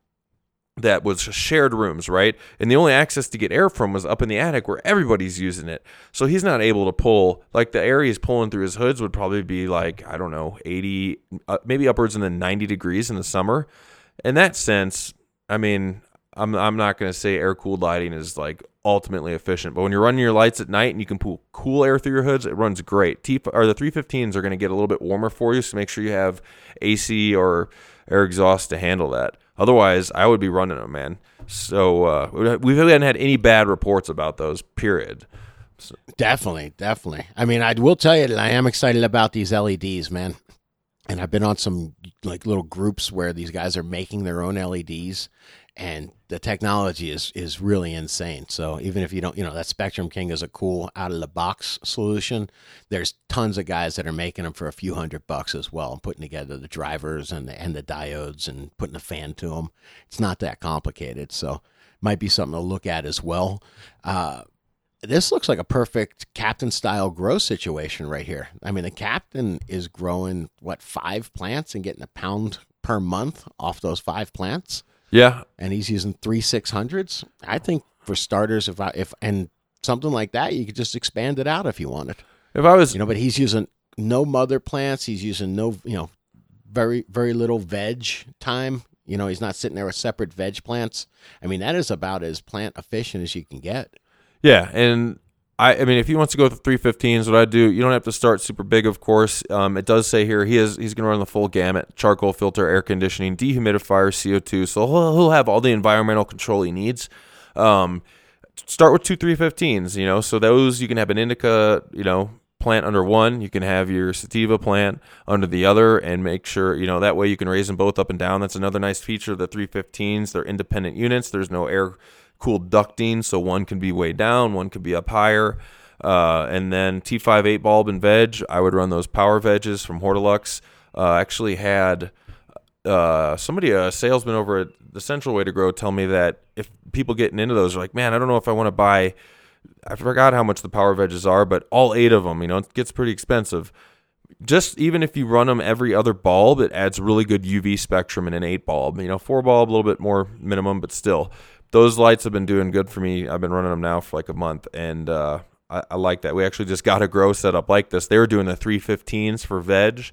that was shared rooms, right? And the only access to get air from was up in the attic where everybody's using it. So he's not able to pull, like the air he's pulling through his hoods would probably be like, I don't know, 80, maybe upwards in the 90 degrees in the summer. In that sense, I mean, I'm not going to say air-cooled lighting is like ultimately efficient, but when you're running your lights at night and you can pull cool air through your hoods, it runs great. The 315s are going to get a little bit warmer for you, so make sure you have AC or air exhaust to handle that. Otherwise, I would be running them, man. So we really haven't had any bad reports about those, period. So. Definitely. I mean, I will tell you that I am excited about these LEDs, man. And I've been on some like little groups where these guys are making their own LEDs, and the technology is really insane. So even if you don't, that Spectrum King is a cool out-of-the-box solution. There's tons of guys that are making them for a few $100 as well and putting together the drivers and the diodes and putting a fan to them. It's not that complicated, so might be something to look at as well. This looks like a perfect captain-style grow situation right here. I mean, the captain is growing, 5 plants and getting £1 per month off those 5 plants? Yeah, and he's using 3 600s. I think for starters, if something like that, you could just expand it out if you wanted. But he's using no mother plants. He's using no very very little veg time. He's not sitting there with separate veg plants. I mean, that is about as plant efficient as you can get. Yeah, and I mean, if he wants to go with the 315s, what I do, you don't have to start super big, of course. It does say here he's going to run the full gamut: charcoal filter, air conditioning, dehumidifier, CO2. So he'll have all the environmental control he needs. Start with 2 315s, so those you can have an indica, plant under one. You can have your sativa plant under the other, and make sure, that way you can raise them both up and down. That's another nice feature of the 315s. They're independent units. There's no air cooled ducting, so one can be way down, one could be up higher. And then T5 8 bulb and veg, I would run those power veggies from Hortilux. Actually had somebody, a salesman over at the Central Way to Grow, tell me that if people getting into those are like, man, I don't know if I want to buy, I forgot how much the power veggies are, but all 8 of them, it gets pretty expensive. Just even if you run them every other bulb, it adds really good UV spectrum in an 8 bulb. 4 bulb, a little bit more minimum, but still. Those lights have been doing good for me. I've been running them now for like a month, and I like that. We actually just got a grow set up like this. They were doing the 315s for veg,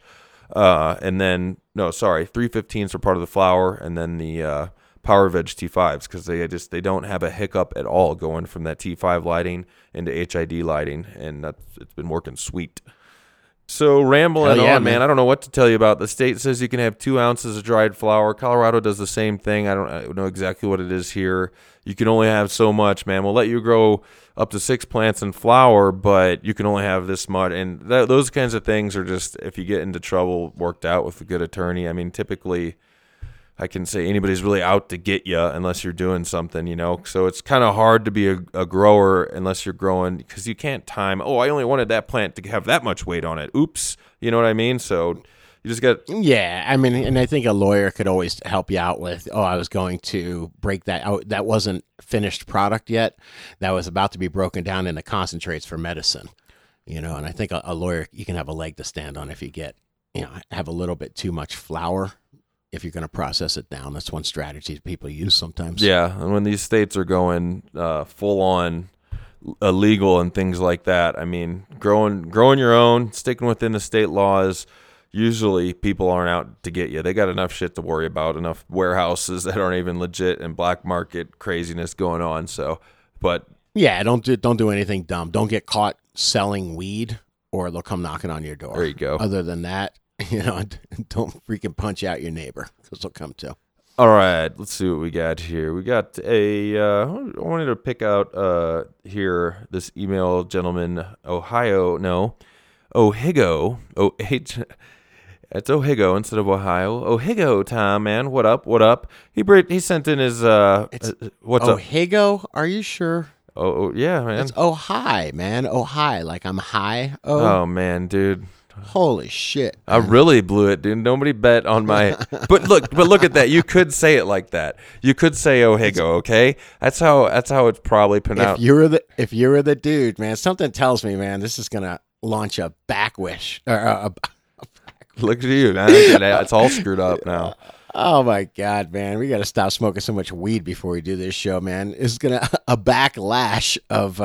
315s for part of the flower, and then the power veg T5s, because they don't have a hiccup at all going from that T5 lighting into HID lighting, and it's been working sweet. So rambling on, man. I don't know what to tell you about. The state says you can have 2 ounces of dried flour. Colorado does the same thing. I don't know exactly what it is here. You can only have so much, man. We'll let you grow up to 6 plants in flour, but you can only have this much. And those kinds of things are just, if you get into trouble, worked out with a good attorney. I mean, typically, I can say anybody's really out to get you unless you're doing something, you know. So it's kind of hard to be a grower unless you're growing, because you can't time, oh, I only wanted that plant to have that much weight on it. Oops. You know what I mean? So you just got... Yeah, I mean, and I think a lawyer could always help you out with, oh, I was going to break that out. That wasn't finished product yet. That was about to be broken down into concentrates for medicine, you know. And I think a lawyer, you can have a leg to stand on if you get, you know, have a little bit too much flour. If you're going to process it down, that's one strategy people use sometimes. Yeah, and when these states are going full-on illegal and things like that, I mean, growing your own, sticking within the state laws, usually people aren't out to get you. They got enough shit to worry about, enough warehouses that aren't even legit and black market craziness going on. So, but yeah, don't do anything dumb. Don't get caught selling weed, or they'll come knocking on your door. There you go. Other than that, you know, don't freaking punch out your neighbor, because they'll come to. All right, let's see what we got here. We got I wanted to pick out here this email gentleman, Ohigo. It's Ohigo instead of Ohio. Ohigo, Tom, man, what up? What up? He sent in his what's up? Ohigo? Are you sure? Oh yeah, man. It's Ohi, man. Ohi, like I'm high. Oh man, dude. Holy shit. I really blew it, dude. Nobody bet on my... But look at that. You could say it like that. You could say Ohigo, okay? That's how it's probably pronounced. If you were the dude, man, something tells me, man, this is going to launch a backwish. Look at you, man. It's all screwed up now. Oh, my God, man. We got to stop smoking so much weed before we do this show, man. It's going to... A backlash of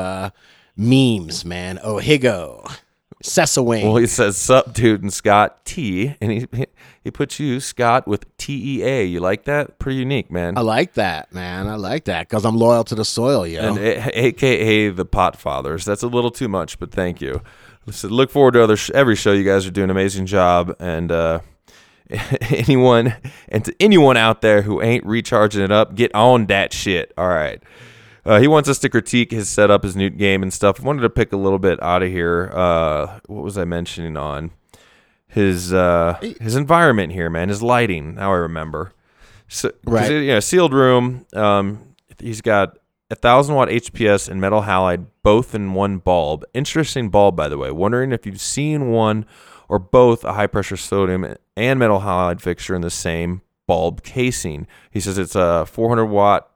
memes, man. Ohigo. Sessawing. Well, he says, sup, dude, and Scott T. And he puts you, Scott, with TEA. You like that? Pretty unique, man. I like that, man. I like that, because I'm loyal to the soil, yo. And AKA the Pot Fathers. That's a little too much, but thank you. So look forward to every show. You guys are doing an amazing job. And to anyone out there who ain't recharging it up, get on that shit. All right. He wants us to critique his setup, his new game and stuff. I wanted to pick a little bit out of here. What was I mentioning on? His environment here, man. His lighting, now I remember. So, right. You know, sealed room. He's got 1,000-watt HPS and metal halide, both in one bulb. Interesting bulb, by the way. Wondering if you've seen one or both, a high-pressure sodium and metal halide fixture in the same bulb casing. He says it's a 400-watt...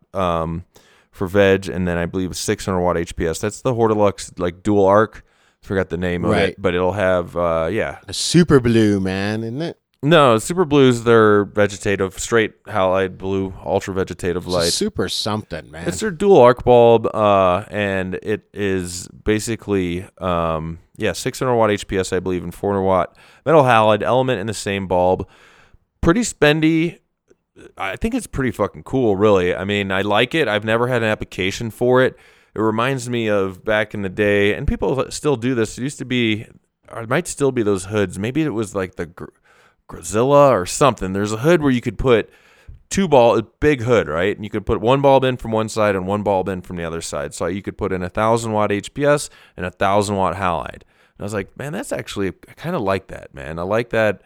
for veg, and then I believe a 600-watt HPS. That's the Hortilux, like, dual arc. Forgot the name of it, but it'll have, a super blue, man, isn't it? No, super blues, they're vegetative, straight halide blue, ultra vegetative light. Super something, man. It's their dual arc bulb, and it is basically, 600-watt HPS, I believe, and 400-watt metal halide element in the same bulb. Pretty spendy. I think it's pretty fucking cool, really. I mean, I like it. I've never had an application for it. It reminds me of back in the day, and people still do this. It used to be, or it might still be those hoods. Maybe it was like the Grazilla or something. There's a hood where you could put a big hood, right? And you could put one bulb in from one side and one bulb in from the other side. So you could put in 1,000-watt HPS and 1,000-watt halide. And I was like, man, that's actually, I kind of like that, man. I like that.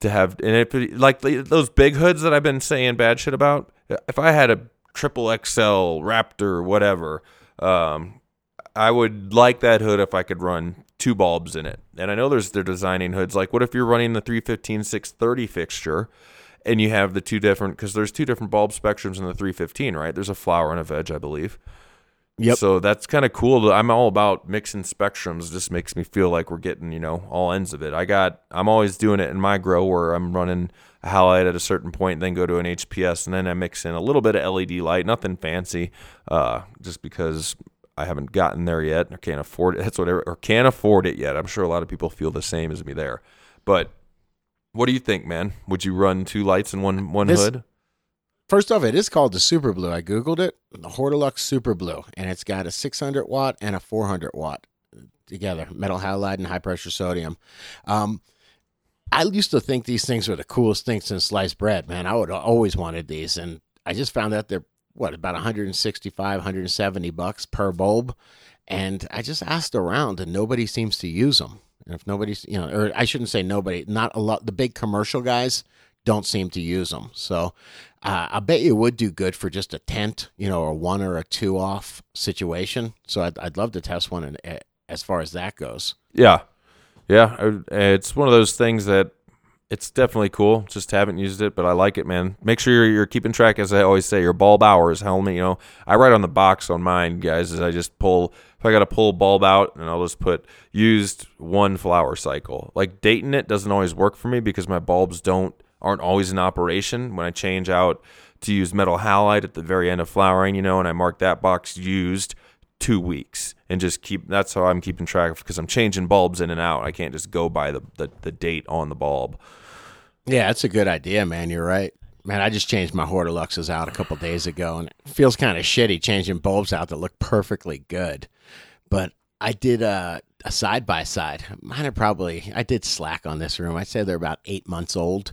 To have, and like those big hoods that I've been saying bad shit about, if I had a triple XL Raptor, whatever, I would like that hood if I could run 2 bulbs in it. And I know they're designing hoods. Like, what if you're running the 315 630 fixture and you have the two different, because there's 2 different bulb spectrums in the 315, right? There's a flower and a veg, I believe. Yep. So that's kind of cool. I'm all about mixing spectrums. Just makes me feel like we're getting, you know, all ends of it. I'm always doing it in my grow where I'm running a halide at a certain point, then go to an HPS, and then I mix in a little bit of LED light. Nothing fancy, just because I haven't gotten there yet or can't afford it. That's whatever, or can't afford it yet. I'm sure a lot of people feel the same as me there. But what do you think, man? Would you run 2 lights in one hood? First off, it is called the Super Blue. I Googled it, the Hortilux Super Blue, and it's got a 600-watt and a 400-watt. together, metal halide and high pressure sodium. I used to think these things were the coolest things since sliced bread, man. I would always wanted these, and I just found out they're about $165-$170 per bulb, and I just asked around and nobody seems to use them. And if nobody's, you know, or I shouldn't say nobody, not a lot, the big commercial guys don't seem to use them. So I bet you would do good for just a tent, you know, or one or a two off situation. So I'd love to test one in, as far as that goes. Yeah. Yeah. It's one of those things that it's definitely cool. Just haven't used it, but I like it, man. Make sure you're keeping track, as I always say, your bulb hours, helmet, you know. I write on the box on mine, guys, is I just pull, if I got to pull bulb out, and I'll just put used one flower cycle. Like dating it doesn't always work for me because my bulbs aren't always in operation. When I change out to use metal halide at the very end of flowering, you know, and I mark that box used 2 weeks and just keep, that's how I'm keeping track of, because I'm changing bulbs in and out. I can't just go by the date on the bulb. Yeah, that's a good idea, man. You're right, man. I just changed my Hortiluxes out a couple days ago, and it feels kind of shitty changing bulbs out that look perfectly good. But I did a side-by-side. Mine are probably, I did slack on this room. I'd say they're about 8 months old,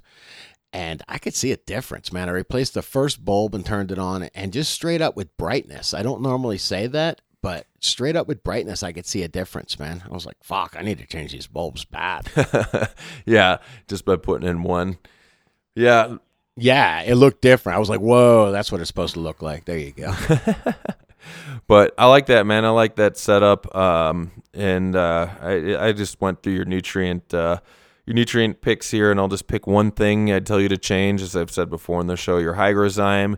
and I could see a difference, man. I replaced the first bulb and turned it on, and just straight up with brightness. I don't normally say that, but straight up with brightness, I could see a difference, man. I was like, fuck, I need to change these bulbs bad. Yeah, just by putting in one. Yeah. Yeah, it looked different. I was like, whoa, that's what it's supposed to look like. There you go. But I like that, man. I like that setup. I just went through your nutrient picks here, and I'll just pick one thing I'd tell you to change. As I've said before in the show, your Hygrozyme,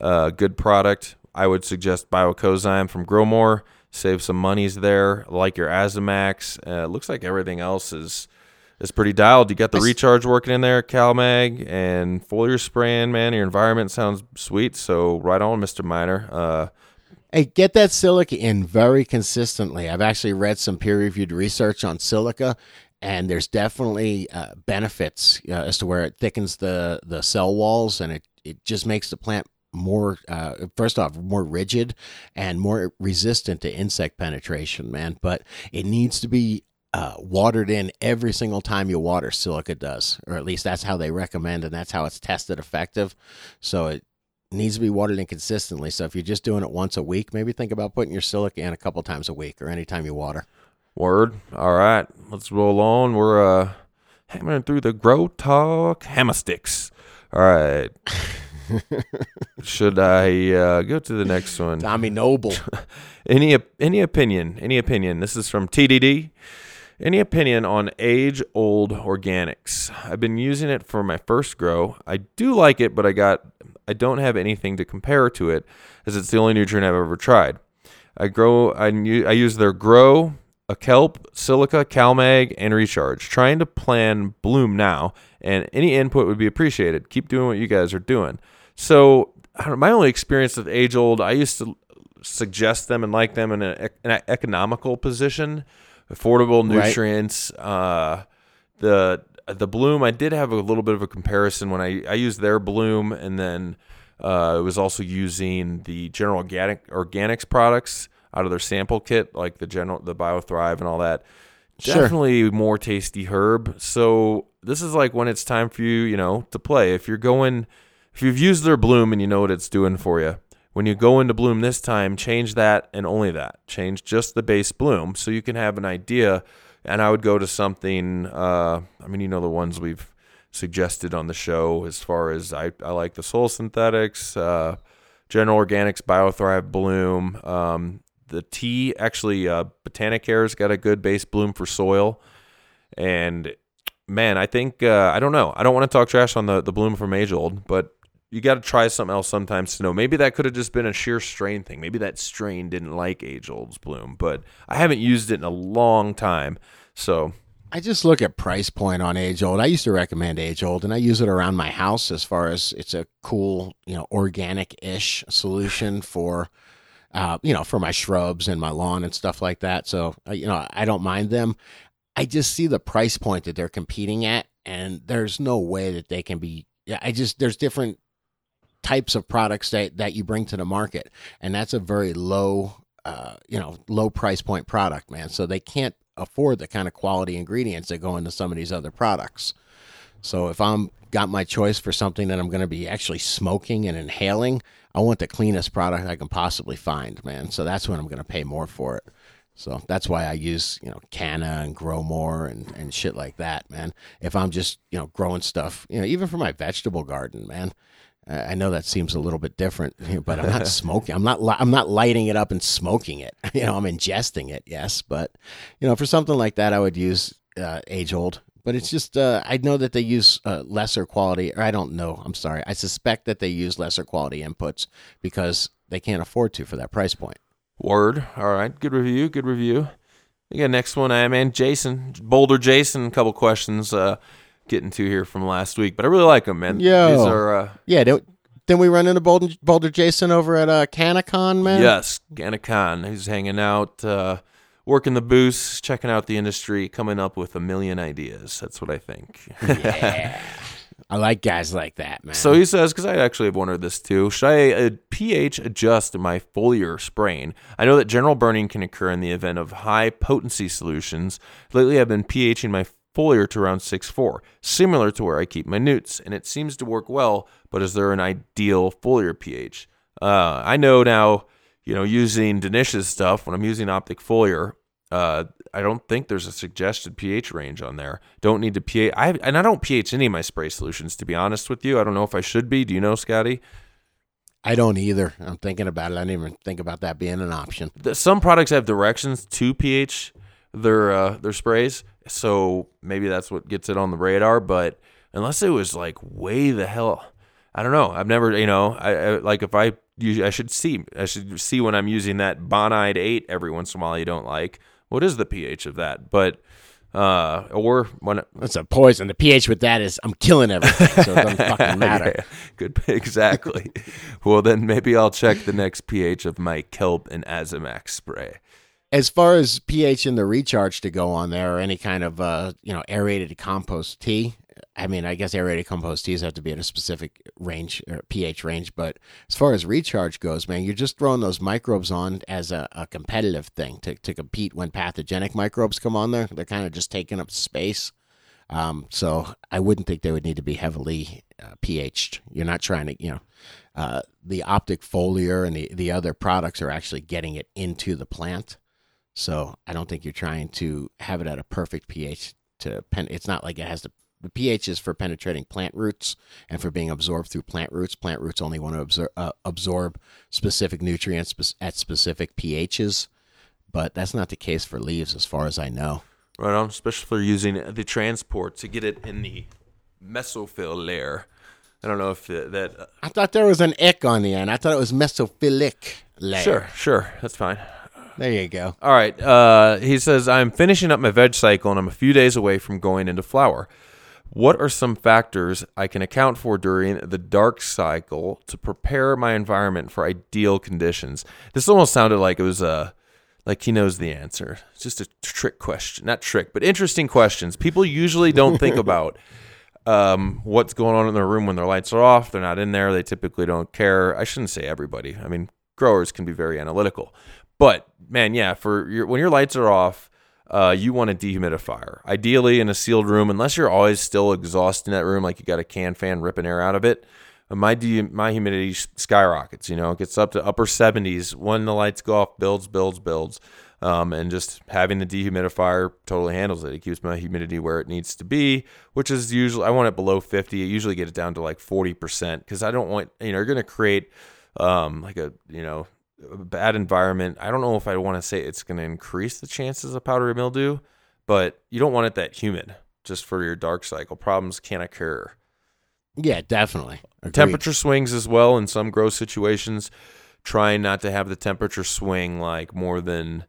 good product. I would suggest Biocozyme from Grow More. Save some monies there. Like your Azimax. It looks like everything else is pretty dialed. You got the Recharge working in there, CalMag, and foliar spraying, man. Your environment sounds sweet, so right on, Mr. Miner. Hey, get that silica in very consistently. I've actually read some peer-reviewed research on silica, and there's definitely benefits as to where it thickens the cell walls, and it just makes the plant more first off, more rigid and more resistant to insect penetration, man. But it needs to be watered in every single time you water. Silica does, or at least that's how they recommend, and that's how it's tested effective. So it needs to be watered in consistently. So if you're just doing it once a week, maybe think about putting your silica in a couple times a week or anytime you water. Word. All right, let's roll on. We're hammering through the Grow Talk Hammer Sticks. All right. Should I go to the next one? Tommy Noble. Any opinion. This is from TDD. Any opinion on age-old organics? I've been using it for my first grow. I do like it, but I don't have anything to compare to it, as it's the only nutrient I've ever tried. I use their Grow, a Kelp, Silica, CalMag, and Recharge. Trying to plan bloom now, and any input would be appreciated. Keep doing what you guys are doing. So my only experience with Age Old, I used to suggest them and like them in an economical position, affordable nutrients. Right. The bloom, I did have a little bit of a comparison when I used their bloom, and then I was also using the General Organics products out of their sample kit, like the BioThrive and all that. Sure. Definitely more tasty herb. So this is like when it's time for you, you know, to play. If you've used their bloom and you know what it's doing for you, when you go into bloom this time, change that and only that. Change just the base bloom so you can have an idea. And I would go to something, you know, the ones we've suggested on the show, as far as I like the Soul Synthetics, General Organics, BioThrive Bloom. The tea, actually, Botanicare's got a good base bloom for soil. And, man, I think, I don't know. I don't want to talk trash on the bloom from Age Old, but you got to try something else sometimes to know. Maybe that could have just been a sheer strain thing. Maybe that strain didn't like Age Old's bloom, but I haven't used it in a long time. So I just look at price point on Age Old. I used to recommend Age Old, and I use it around my house as far as it's a cool, you know, organic-ish solution for for my shrubs and my lawn and stuff like that. So, you know, I don't mind them. I just see the price point that they're competing at, and there's no way that they can be. There's different types of products that you bring to the market, and that's a very low you know, low price point product, man. So they can't afford the kind of quality ingredients that go into some of these other products. So if I'm got my choice for something that I'm going to be actually smoking and inhaling, I want the cleanest product I can possibly find, man. So that's when I'm going to pay more for it. So that's why I use, you know, Canna and Grow More and shit like that, man. If I'm just, you know, growing stuff, you know, even for my vegetable garden, man. I know that seems a little bit different, but I'm not smoking. I'm not lighting it up and smoking it. You know, I'm ingesting it, yes, but you know, for something like that, I would use age old. But it's just I know that they use lesser quality, or I don't know. I'm sorry. I suspect that they use lesser quality inputs because they can't afford to for that price point. Word. All right. Good review. Good review. You got next one, man. Jason, Boulder Jason. A couple questions. Getting to here from last week, but I really like them, man. Yeah, these are yeah. Then we run into Boulder Jason over at CannaCon, man. Yes, CannaCon. He's hanging out, working the booths, checking out the industry, coming up with a million ideas. That's what I think. Yeah, I like guys like that, man. So he says, because I actually have wondered this too. Should I pH adjust my foliar spraying? I know that general burning can occur in the event of high potency solutions. Lately, I've been pHing my foliar to around 6.4, similar to where I keep my newts, and it seems to work well, but is there an ideal foliar pH? I know now, you know, using Dinesh's stuff, when I'm using Optic Foliar, I don't think there's a suggested pH range on there. Don't need to pH, and I don't pH any of my spray solutions, to be honest with you. I don't know if I should be. Do you know, Scotty? I don't either. I'm thinking about it. I didn't even think about that being an option. Some products have directions to pH their sprays, so maybe that's what gets it on the radar. But unless it was like way the hell, I don't know. I've never, you know, I like if I use, I should see when I'm using that Bonide 8 every once in a while. You don't like what is the pH of that, but or when that's a poison. The pH with that is I'm killing everything, so it doesn't fucking matter. Yeah, good, exactly. Well, then maybe I'll check the next pH of my kelp and Azimax spray. As far as pH in the recharge to go on there, or any kind of you know, aerated compost tea, I mean, I guess aerated compost teas have to be at a specific range, or pH range. But as far as recharge goes, man, you're just throwing those microbes on as a competitive thing to compete when pathogenic microbes come on there. They're kind of just taking up space. So I wouldn't think they would need to be heavily pH'd. You're not trying to, you know, the Optic Foliar and the other products are actually getting it into the plant. So I don't think you're trying to have it at a perfect pH it's not like it has to, the pH is for penetrating plant roots and for being absorbed through plant roots. Plant roots only want to absorb specific nutrients at specific pHs, but that's not the case for leaves as far as I know. Right on, especially for using the transport to get it in the mesophyll layer. I don't know if that... I thought there was an ick on the end. I thought it was mesophylic layer. Sure. That's fine. There you go. All right. He says, I'm finishing up my veg cycle and I'm a few days away from going into flower. What are some factors I can account for during the dark cycle to prepare my environment for ideal conditions? This almost sounded like it was like he knows the answer. It's just a trick question. Not trick, but interesting questions. People usually don't think about what's going on in their room when their lights are off. They're not in there. They typically don't care. I shouldn't say everybody. I mean, growers can be very analytical. But, man, yeah, when your lights are off, you want a dehumidifier. Ideally, in a sealed room, unless you're always still exhausting that room, like you got a can fan ripping air out of it, my humidity skyrockets, you know. It gets up to upper 70s. When the lights go off, builds. And just having the dehumidifier totally handles it. It keeps my humidity where it needs to be, which is usually, I want it below 50. I usually get it down to like 40% because I don't want, you know, you're going to create like a, you know, bad environment. I don't know if I want to say it's going to increase the chances of powdery mildew, but you don't want it that humid just for your dark cycle. Problems can occur. Yeah, definitely. Agreed. Temperature swings as well in some grow situations. Trying not to have the temperature swing like more than,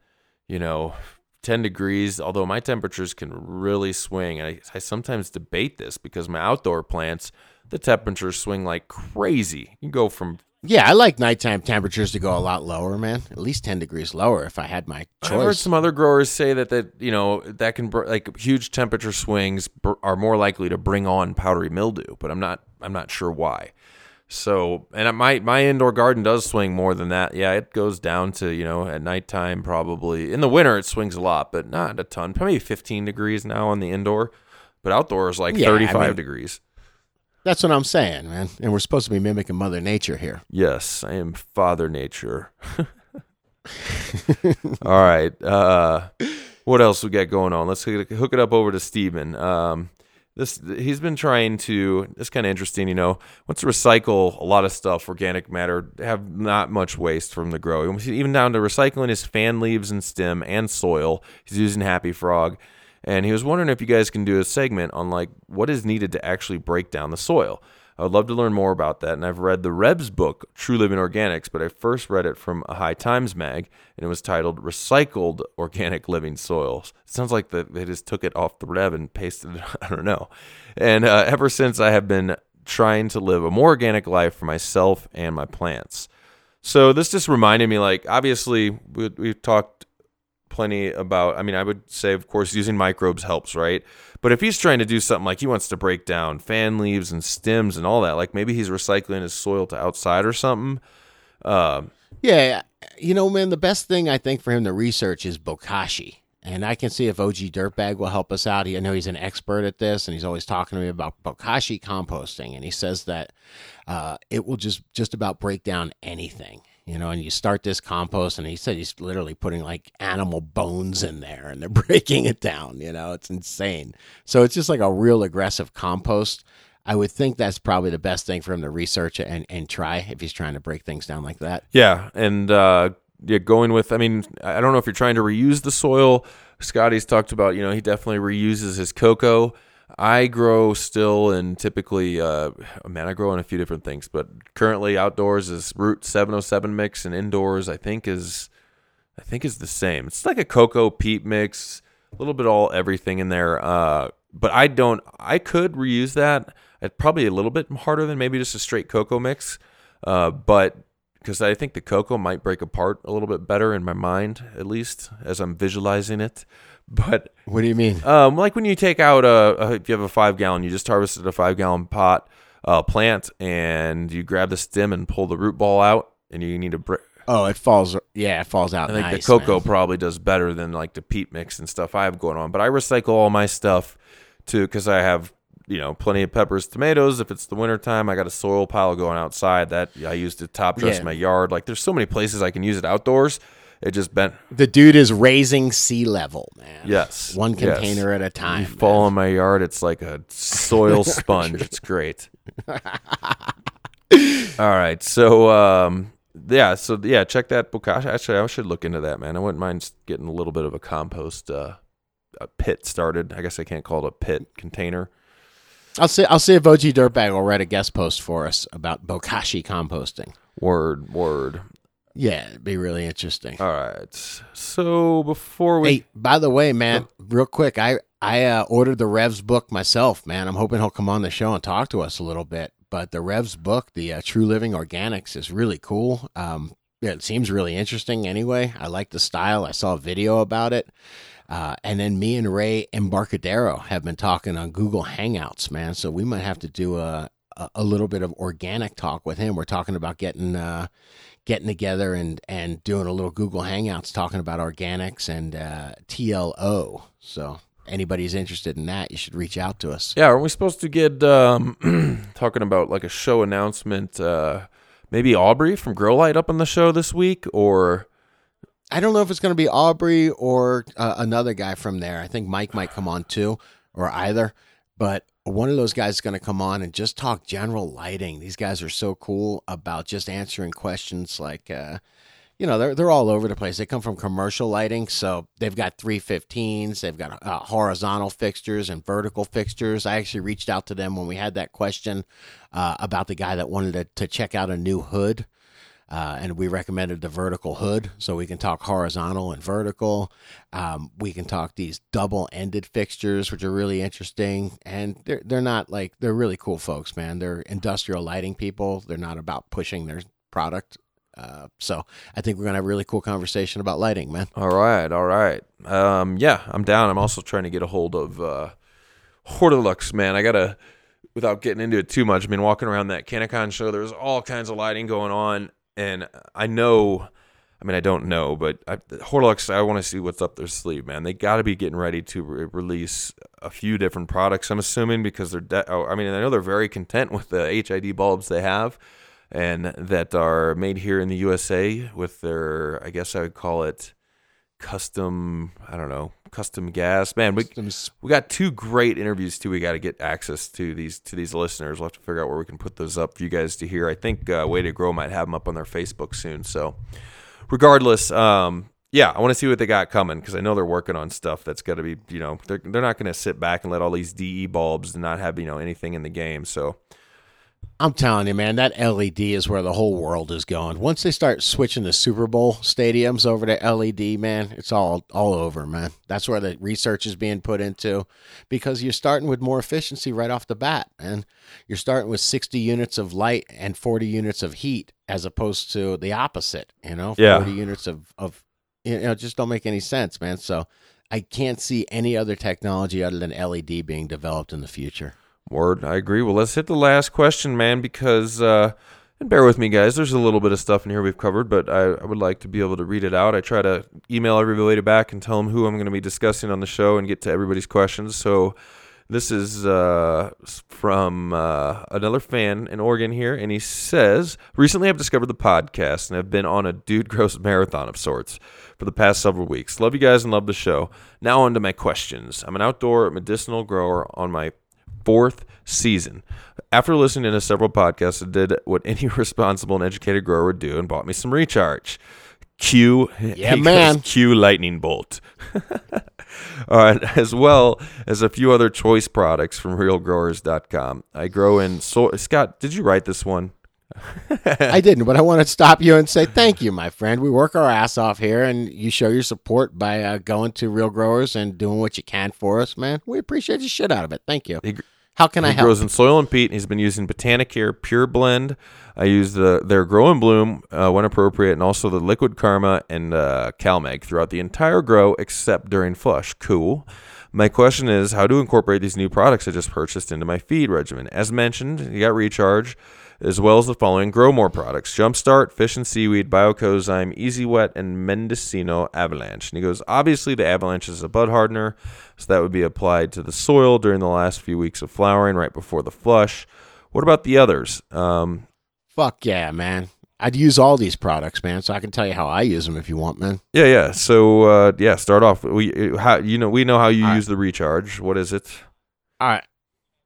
you know, 10 degrees, although my temperatures can really swing. I sometimes debate this because my outdoor plants, the temperatures swing like crazy. You go from... Yeah, I like nighttime temperatures to go a lot lower, man. At least 10 degrees lower if I had my choice. I've heard some other growers say that you know, that can like huge temperature swings are more likely to bring on powdery mildew, but I'm not sure why. So, and my indoor garden does swing more than that. Yeah, it goes down to, you know, at nighttime probably. In the winter, it swings a lot, but not a ton. Probably 15 degrees now on the indoor, but outdoors like 35 degrees. That's what I'm saying, man. And we're supposed to be mimicking Mother Nature here. Yes, I am Father Nature. All right. What else we got going on? Let's hook it up over to Steven. He's been trying to, it's kind of interesting, you know, wants to recycle a lot of stuff, organic matter, have not much waste from the grow. Even down to recycling his fan leaves and stem and soil. He's using Happy Frog. And he was wondering if you guys can do a segment on, like, what is needed to actually break down the soil. I would love to learn more about that. And I've read the Reb's book, True Living Organics, but I first read it from a High Times mag, and it was titled Recycled Organic Living Soils. It sounds like they just took it off the Reb and pasted it. I don't know. And ever since, I have been trying to live a more organic life for myself and my plants. So this just reminded me, like, obviously, we've talked plenty about, I mean, I would say, of course, using microbes helps, right? But if he's trying to do something like he wants to break down fan leaves and stems and all that, like maybe he's recycling his soil to outside or something. Yeah. You know, man, the best thing I think for him to research is bokashi. And I can see if OG Dirtbag will help us out. I know he's an expert at this, and he's always talking to me about bokashi composting. And he says that it will just about break down anything. You know, and you start this compost, and he said he's literally putting like animal bones in there, and they're breaking it down. You know, it's insane. So it's just like a real aggressive compost. I would think that's probably the best thing for him to research and try if he's trying to break things down like that. Yeah, and going with, I mean, I don't know if you're trying to reuse the soil. Scotty's talked about, you know, he definitely reuses his cocoa. I grow still and typically, I grow on a few different things, but currently outdoors is Root 707 mix, and indoors I think is the same. It's like a cocoa peat mix, a little bit all everything in there. But I could reuse that. It's probably a little bit harder than maybe just a straight cocoa mix. But because I think the cocoa might break apart a little bit better in my mind, at least as I'm visualizing it. But what do you mean? Like when you take out if you have a 5-gallon, you just harvested a 5-gallon pot plant, and you grab the stem and pull the root ball out, and you need a brick. Oh, it falls. Yeah, it falls out. I think the cocoa probably does better than like the peat mix and stuff I have going on. But I recycle all my stuff too, because I have, you know, plenty of peppers, tomatoes. If it's the wintertime, I got a soil pile going outside that I use to top dress my yard. Like there's so many places I can use it outdoors. It just bent. The dude is raising sea level, man. Yes. One container at a time. You fall in my yard, it's like a soil sponge. It's great. All right. So, check that bokashi. Actually, I should look into that, man. I wouldn't mind getting a little bit of a compost a pit started. I guess I can't call it a pit container. I'll see if OG Dirtbag will write a guest post for us about bokashi composting. Word. Yeah, it'd be really interesting. All right. So before we... Hey, by the way, man, real quick, I ordered the Rev's book myself, man. I'm hoping he'll come on the show and talk to us a little bit. But the Rev's book, the True Living Organics, is really cool. It seems really interesting anyway. I like the style. I saw a video about it. And then me and Ray Embarcadero have been talking on Google Hangouts, man. So we might have to do a little bit of organic talk with him. We're talking about getting together and doing a little Google Hangouts talking about organics and TLO. So anybody's interested in that, you should reach out to us. Yeah, are we supposed to get talking about like a show announcement? Maybe Aubrey from Grow Light up on the show this week, or I don't know if it's going to be Aubrey or another guy from there. I think Mike might come on too, or either, but one of those guys is going to come on and just talk general lighting. These guys are so cool about just answering questions like, you know, they're all over the place. They come from commercial lighting, so they've got 315s. They've got horizontal fixtures and vertical fixtures. I actually reached out to them when we had that question about the guy that wanted to check out a new hood. And we recommended the vertical hood, so we can talk horizontal and vertical. We can talk these double-ended fixtures, which are really interesting. And they're not like, they're really cool folks, man. They're industrial lighting people. They're not about pushing their product. So I think we're going to have a really cool conversation about lighting, man. All right. I'm down. I'm also trying to get a hold of Hortilux, man. I got to without getting into it too much, I mean, walking around that CannaCon show, there was all kinds of lighting going on. And I know, I mean, I don't know, but Hortilux, I want to see what's up their sleeve, man. They got to be getting ready to release a few different products, I'm assuming, because they're, I mean, I know they're very content with the HID bulbs they have and that are made here in the USA with their, I guess I would call it custom, I don't know, custom gas. Man, we got two great interviews, too. We got to get access to these listeners. We'll have to figure out where we can put those up for you guys to hear. I think Way to Grow might have them up on their Facebook soon, so... Regardless, yeah, I want to see what they got coming because I know they're working on stuff that's got to be, you know, they're not going to sit back and let all these DE bulbs and not have, you know, anything in the game. So I'm telling you, man, that LED is where the whole world is going. Once they start switching the Super Bowl stadiums over to LED, man, it's all over, man. That's where the research is being put into because you're starting with more efficiency right off the bat, man. You're starting with 60 units of light and 40 units of heat as opposed to the opposite, you know, 40 units of, you know, just don't make any sense, man. So I can't see any other technology other than LED being developed in the future. Word, I agree. Well, let's hit the last question, man, because, and bear with me, guys, there's a little bit of stuff in here we've covered, but I would like to be able to read it out. I try to email everybody back and tell them who I'm going to be discussing on the show and get to everybody's questions. So this is from another fan in Oregon here, and he says, recently I've discovered the podcast and have been on a Dude Gross marathon of sorts for the past several weeks. Love you guys and love the show. Now on to my questions. I'm an outdoor medicinal grower on my 4th season. After listening to several podcasts, I did what any responsible and educated grower would do and bought me some Recharge. Q, yeah, man. Q lightning bolt. All right, as well as a few other choice products from realgrowers.com. I grow in soil. Scott, did you write this one? I didn't, but I want to stop you and say thank you, my friend. We work our ass off here, and you show your support by going to Real Growers and doing what you can for us, man. We appreciate the shit out of it. Thank you. How can I help? He grows in soil and peat, and he's been using Botanicare Pure Blend. I use their Grow and Bloom when appropriate, and also the Liquid Karma and CalMag throughout the entire grow, except during flush. Cool. My question is, how to incorporate these new products I just purchased into my feed regimen? As mentioned, you got Recharge, as well as the following Grow More products: Jumpstart, Fish and Seaweed, Biocozyme, Easy Wet, and Mendocino Avalanche. And he goes, obviously the Avalanche is a bud hardener, so that would be applied to the soil during the last few weeks of flowering right before the flush. What about the others? Fuck yeah, man. I'd use all these products, man, so I can tell you how I use them if you want, man. Yeah. So, yeah, start off. We know how you use the Recharge. What is it? All right.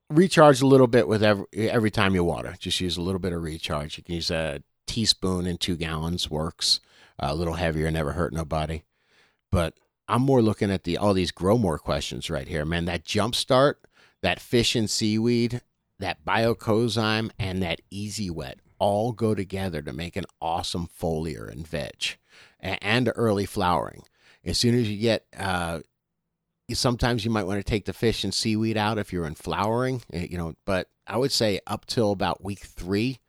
Recharge a little bit with every time you water. Just use a little bit of Recharge. You can use a teaspoon and 2 gallons works. A little heavier, never hurt nobody. But I'm more looking at all these Grow More questions right here, man. That Jumpstart, that Fish and Seaweed, that Biocozyme, and that Easy Wet all go together to make an awesome foliar and veg and early flowering. As soon as you get... sometimes you might want to take the Fish and Seaweed out if you're in flowering, you know, but I would say up till about week 3,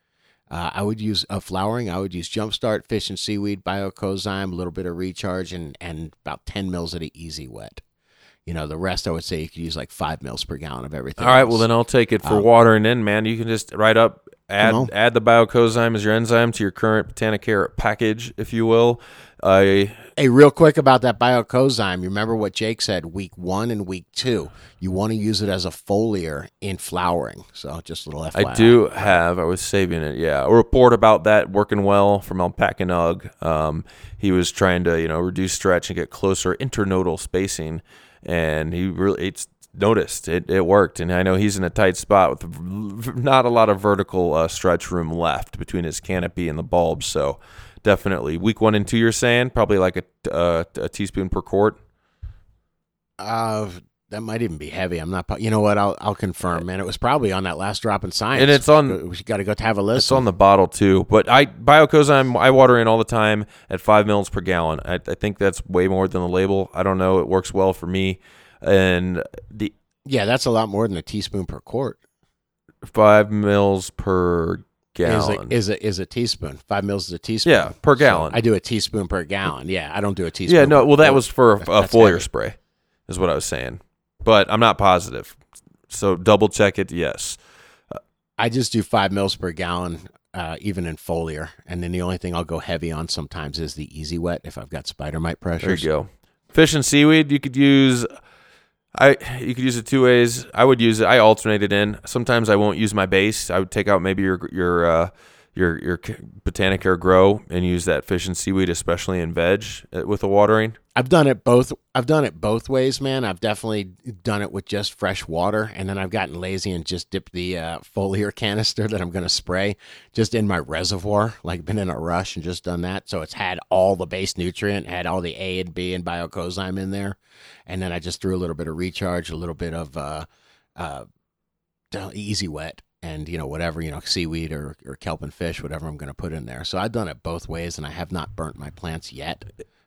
I would use flowering. I would use Jumpstart, Fish and Seaweed, Biocozyme, a little bit of Recharge, and about 10 mils of the Easy Wet. You know, the rest I would say you could use like 5 mils per gallon of everything. All right, well then I'll take it for watering in, man. You can just write up, add the Biocozyme as your enzyme to your current Botanicare package, if you will. Hey, real quick about that Biocozyme. You remember what Jake said, week 1 and week 2. You want to use it as a foliar in flowering. So just a little FYI. I was saving it, yeah. A report about that working well from Alpaca Nug. He was trying to, you know, reduce stretch and get closer internodal spacing. And he really, noticed it worked, and I know he's in a tight spot with not a lot of vertical stretch room left between his canopy and the bulb. So definitely week 1 and 2, you're saying probably like a teaspoon per quart. That might even be heavy. I'm not. You know what? I'll confirm, man. It was probably on that last drop in science, and it's on. We got to go have a listen. It's on the bottle too. But Biocozyme, I water in all the time at 5 mils per gallon. I think that's way more than the label. I don't know. It works well for me. And that's a lot more than a teaspoon per quart. 5 mils per gallon is a teaspoon. 5 mils is a teaspoon. Yeah, per gallon. So I do a teaspoon per gallon. Yeah, I don't do a teaspoon. Yeah, no. Well, that was for a foliar spray, is what I was saying. But I'm not positive, so double check it. Yes, I just do 5 mils per gallon, even in foliar. And then the only thing I'll go heavy on sometimes is the easy wet if I've got spider mite pressures. There you go. Fish and seaweed, you could use it two ways. I would use it. I alternate it in. Sometimes I won't use my base. I would take out maybe your Botanicare grow and use that fish and seaweed, especially in veg with the watering. I've done it both ways, man. I've definitely done it with just fresh water, and then I've gotten lazy and just dipped the foliar canister that I'm going to spray just in my reservoir, like been in a rush and just done that. So it's had all the base nutrient, had all the A and B and biocozyme in there, and then I just threw a little bit of Recharge, a little bit of easy wet. And, whatever, seaweed or kelp and fish, whatever I'm going to put in there. So I've done it both ways, and I have not burnt my plants yet.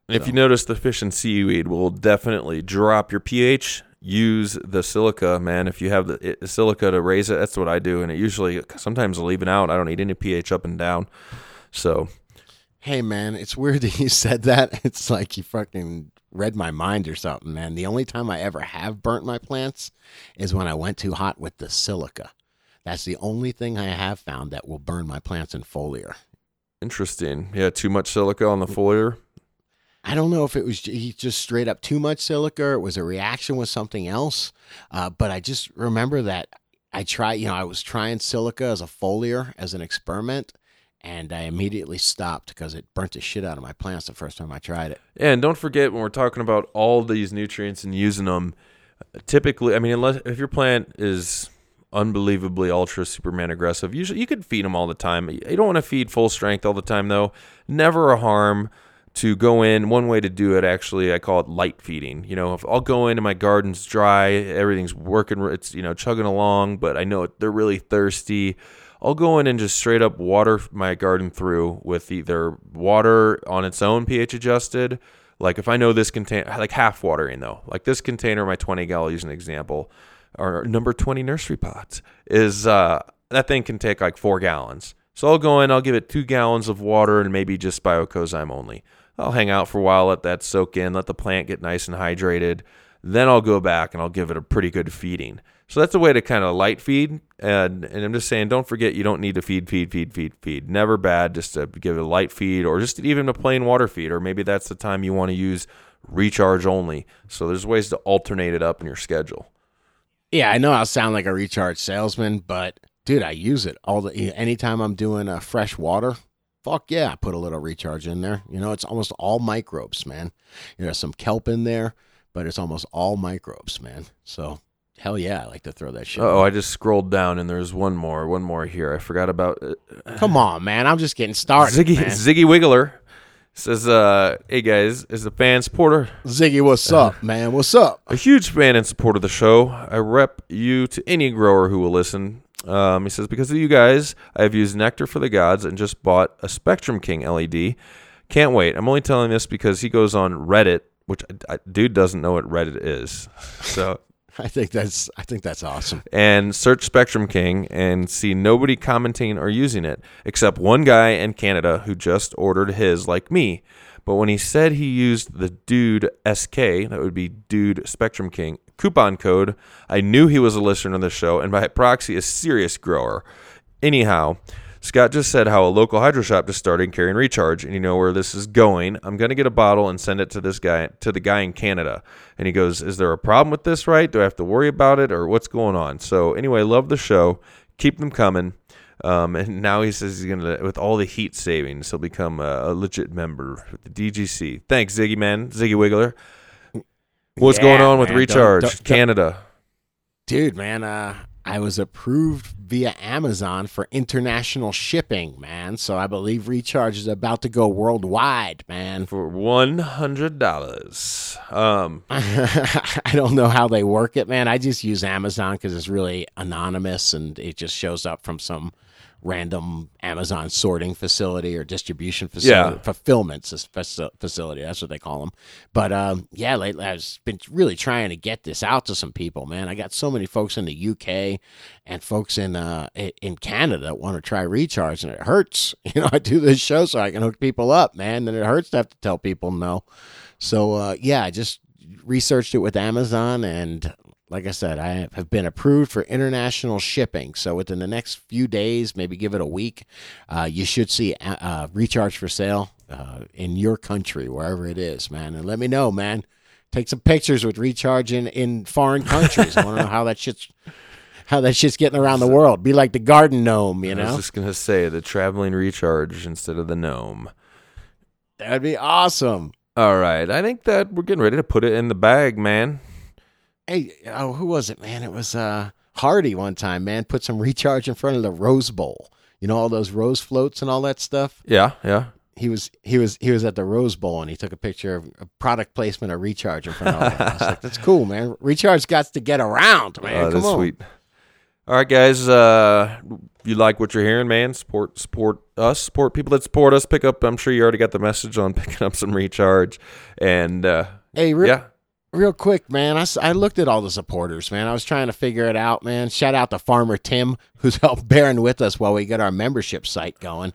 If you notice, the fish and seaweed will definitely drop your pH. Use the silica, man. If you have the silica to raise it, that's what I do. And it usually, sometimes I'll even out. I don't need any pH up and down. So, hey, man, it's weird that you said that. It's like you fucking read my mind or something, man. The only time I ever have burnt my plants is when I went too hot with the silica. That's the only thing I have found that will burn my plants in foliar. Interesting. Yeah, too much silica on the foliar. I don't know if it was just straight up too much silica or it was a reaction with something else. But I just remember that I was trying silica as a foliar as an experiment, and I immediately stopped because it burnt the shit out of my plants the first time I tried it. Yeah, and don't forget, when we're talking about all these nutrients and using them, typically, unless your plant is unbelievably ultra Superman aggressive, usually you could feed them all the time. You don't want to feed full strength all the time, though. Never a harm to go in. One way to do it, actually, I call it light feeding. If I'll go into my garden's dry, everything's working, it's chugging along, but I know they're really thirsty. I'll go in and just straight up water my garden through with either water on its own, pH adjusted. Like if I know this container, like half watering though, like this container, my 20 gallon, I'll use an example. Our number 20 nursery pots is that thing can take like 4 gallons. So I'll go in, I'll give it 2 gallons of water and maybe just biocozyme only. I'll hang out for a while, let that soak in, let the plant get nice and hydrated. Then I'll go back and I'll give it a pretty good feeding. So that's a way to kind of light feed. And I'm just saying, don't forget, you don't need to feed. Never bad just to give it a light feed or just even a plain water feed. Or maybe that's the time you want to use Recharge only. So there's ways to alternate it up in your schedule. Yeah, I know I'll sound like a Recharge salesman, but dude, I use it anytime I'm doing fresh water. Fuck yeah, I put a little Recharge in there. It's almost all microbes, man. There's some kelp in there, but it's almost all microbes, man. So hell yeah, I like to throw that shit. Oh, I just scrolled down and there's one more here. I forgot about it. Come on, man, I'm just getting started. Ziggy Wiggler says, hey guys, is a fan supporter. Ziggy, what's up, man? What's up? A huge fan and support of the show. I rep you to any grower who will listen. He says, because of you guys, I have used Nectar for the Gods and just bought a Spectrum King LED. Can't wait. I'm only telling this because he goes on Reddit, which dude doesn't know what Reddit is. So I think that's awesome. And search Spectrum King and see nobody commenting or using it except one guy in Canada who just ordered his like me. But when he said he used the Dude SK, that would be Dude Spectrum King, coupon code, I knew he was a listener to the show and by proxy a serious grower. Anyhow, Scott just said how a local hydro shop just started carrying Recharge, and you know where this is going. I'm going to get a bottle and send it to the guy in Canada. And he goes, is there a problem with this, right? Do I have to worry about it or what's going on? So anyway, love the show. Keep them coming. And now he says he's going to, with all the heat savings, he'll become a legit member with the DGC. Thanks, Ziggy, man. Ziggy Wiggler. What's going on with Recharge Canada? Dude, man, I was approved via Amazon for international shipping, man. So I believe Recharge is about to go worldwide, man. For $100. I don't know how they work it, man. I just use Amazon because it's really anonymous and it just shows up from some random Amazon sorting facility or distribution facility, fulfillment facility. That's what they call them. But lately I've been really trying to get this out to some people, man. I got so many folks in the UK and folks in Canada that want to try Recharge, and it hurts. I do this show so I can hook people up, man, and it hurts to have to tell people no. So I just researched it with Amazon, and Like I said, I have been approved for international shipping. So within the next few days, maybe give it a week, you should see Recharge for sale in your country, wherever it is, man. And let me know, man. Take some pictures with Recharge in foreign countries. I want to know how that shit's getting around the world. Be like the garden gnome, you know? I was just going to say the traveling Recharge instead of the gnome. That'd be awesome. All right. I think that we're getting ready to put it in the bag, man. Hey, who was it, man? It was Hardy one time, man. Put some Recharge in front of the Rose Bowl. You know, all those rose floats and all that stuff? Yeah. He was at the Rose Bowl, and he took a picture of a product placement of Recharge in front of all that. I was like, that's cool, man. Recharge got to get around, man. Come on. Sweet. All right, guys. If you like what you're hearing, man, support us. Support people that support us. Pick up. I'm sure you already got the message on picking up some Recharge. And Real quick, man, I looked at all the supporters, man. I was trying to figure it out, man. Shout out to Farmer Tim, who's helped bearing with us while we get our membership site going.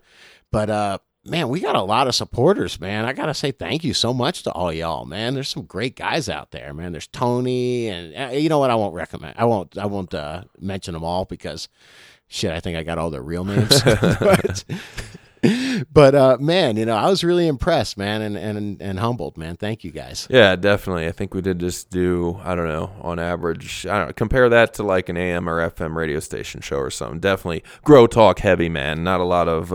But, man, we got a lot of supporters, man. I got to say thank you so much to all y'all, man. There's some great guys out there, man. There's Tony, and you know what? I won't mention them all because, shit, I think I got all their real names. But man, you know, I was really impressed, man, and humbled, man. Thank you guys. Yeah, definitely. I think we did just do, on average, compare that to like an AM or FM radio station show or something. Definitely grow talk heavy, man. Not a lot of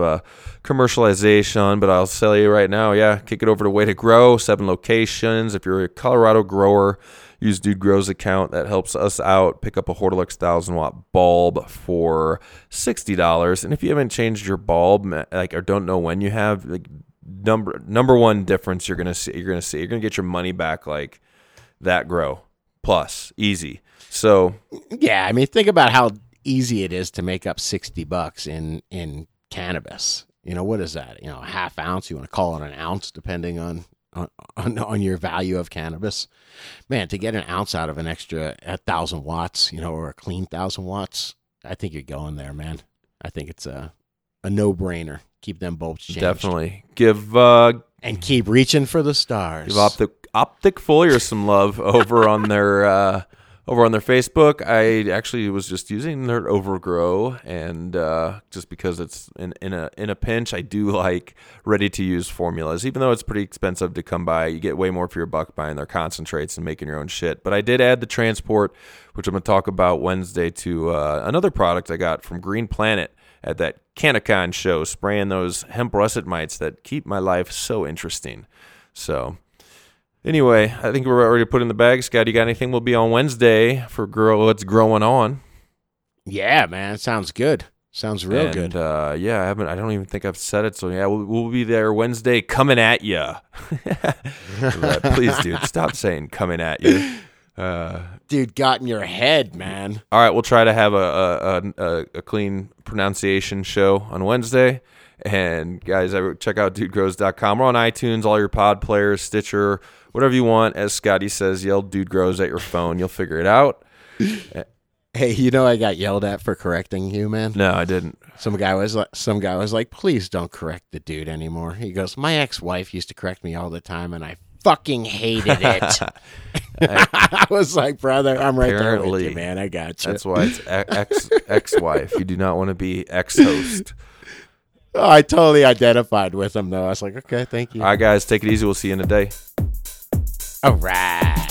commercialization, but I'll tell you right now, yeah, kick it over to Way to Grow, 7 locations. If you're a Colorado grower, use Dude Grow's account. That helps us out. Pick up a Hortilux 1,000-watt bulb for $60. And if you haven't changed your bulb, or don't know when you have, like, number one difference you're gonna see. You're gonna get your money back like that grow plus easy. So yeah, I mean, think about how easy it is to make up $60 in cannabis. You know, what is that? You know, a half ounce. You want to call it an ounce, depending on your value of cannabis, man. To get an ounce out of an extra 1,000 watts, you know, or a clean 1,000 watts, I think you're going there, man. I think it's a no-brainer. Keep them bolts changed. Definitely give and keep reaching for the stars. Give Optic Foliar some love over on their Facebook. I actually was just using their Overgrow, and just because it's in a pinch, I do like ready-to-use formulas. Even though it's pretty expensive to come by, you get way more for your buck buying their concentrates and making your own shit. But I did add the transport, which I'm going to talk about Wednesday, to another product I got from Green Planet at that CannaCon show, spraying those hemp russet mites that keep my life so interesting. So anyway, I think we're already put in the bag. Scott, you got anything? We'll be on Wednesday for What's Growing On. Yeah, man, it sounds good. Sounds real good. Yeah, I don't even think I've said it. So yeah, we'll be there Wednesday, coming at you. Please, dude, stop saying coming at you. Dude, got in your head, man. All right, we'll try to have a clean pronunciation show on Wednesday. And guys, check out dudegrows.com. We're on iTunes, all your pod players, Stitcher, whatever you want. As Scotty says, yell "Dude Grows" at your phone. You'll figure it out. Hey, you know I got yelled at for correcting you, man. No, I didn't. Some guy was like, "Please don't correct the dude anymore." He goes, "My ex-wife used to correct me all the time, and I fucking hated it." I was like, brother, I'm right there with you, man. I got you. That's why it's ex-wife. You do not want to be ex-host. Oh, I totally identified with him, though. I was like, okay, thank you. All right, guys, take it easy. We'll see you in a day. All right.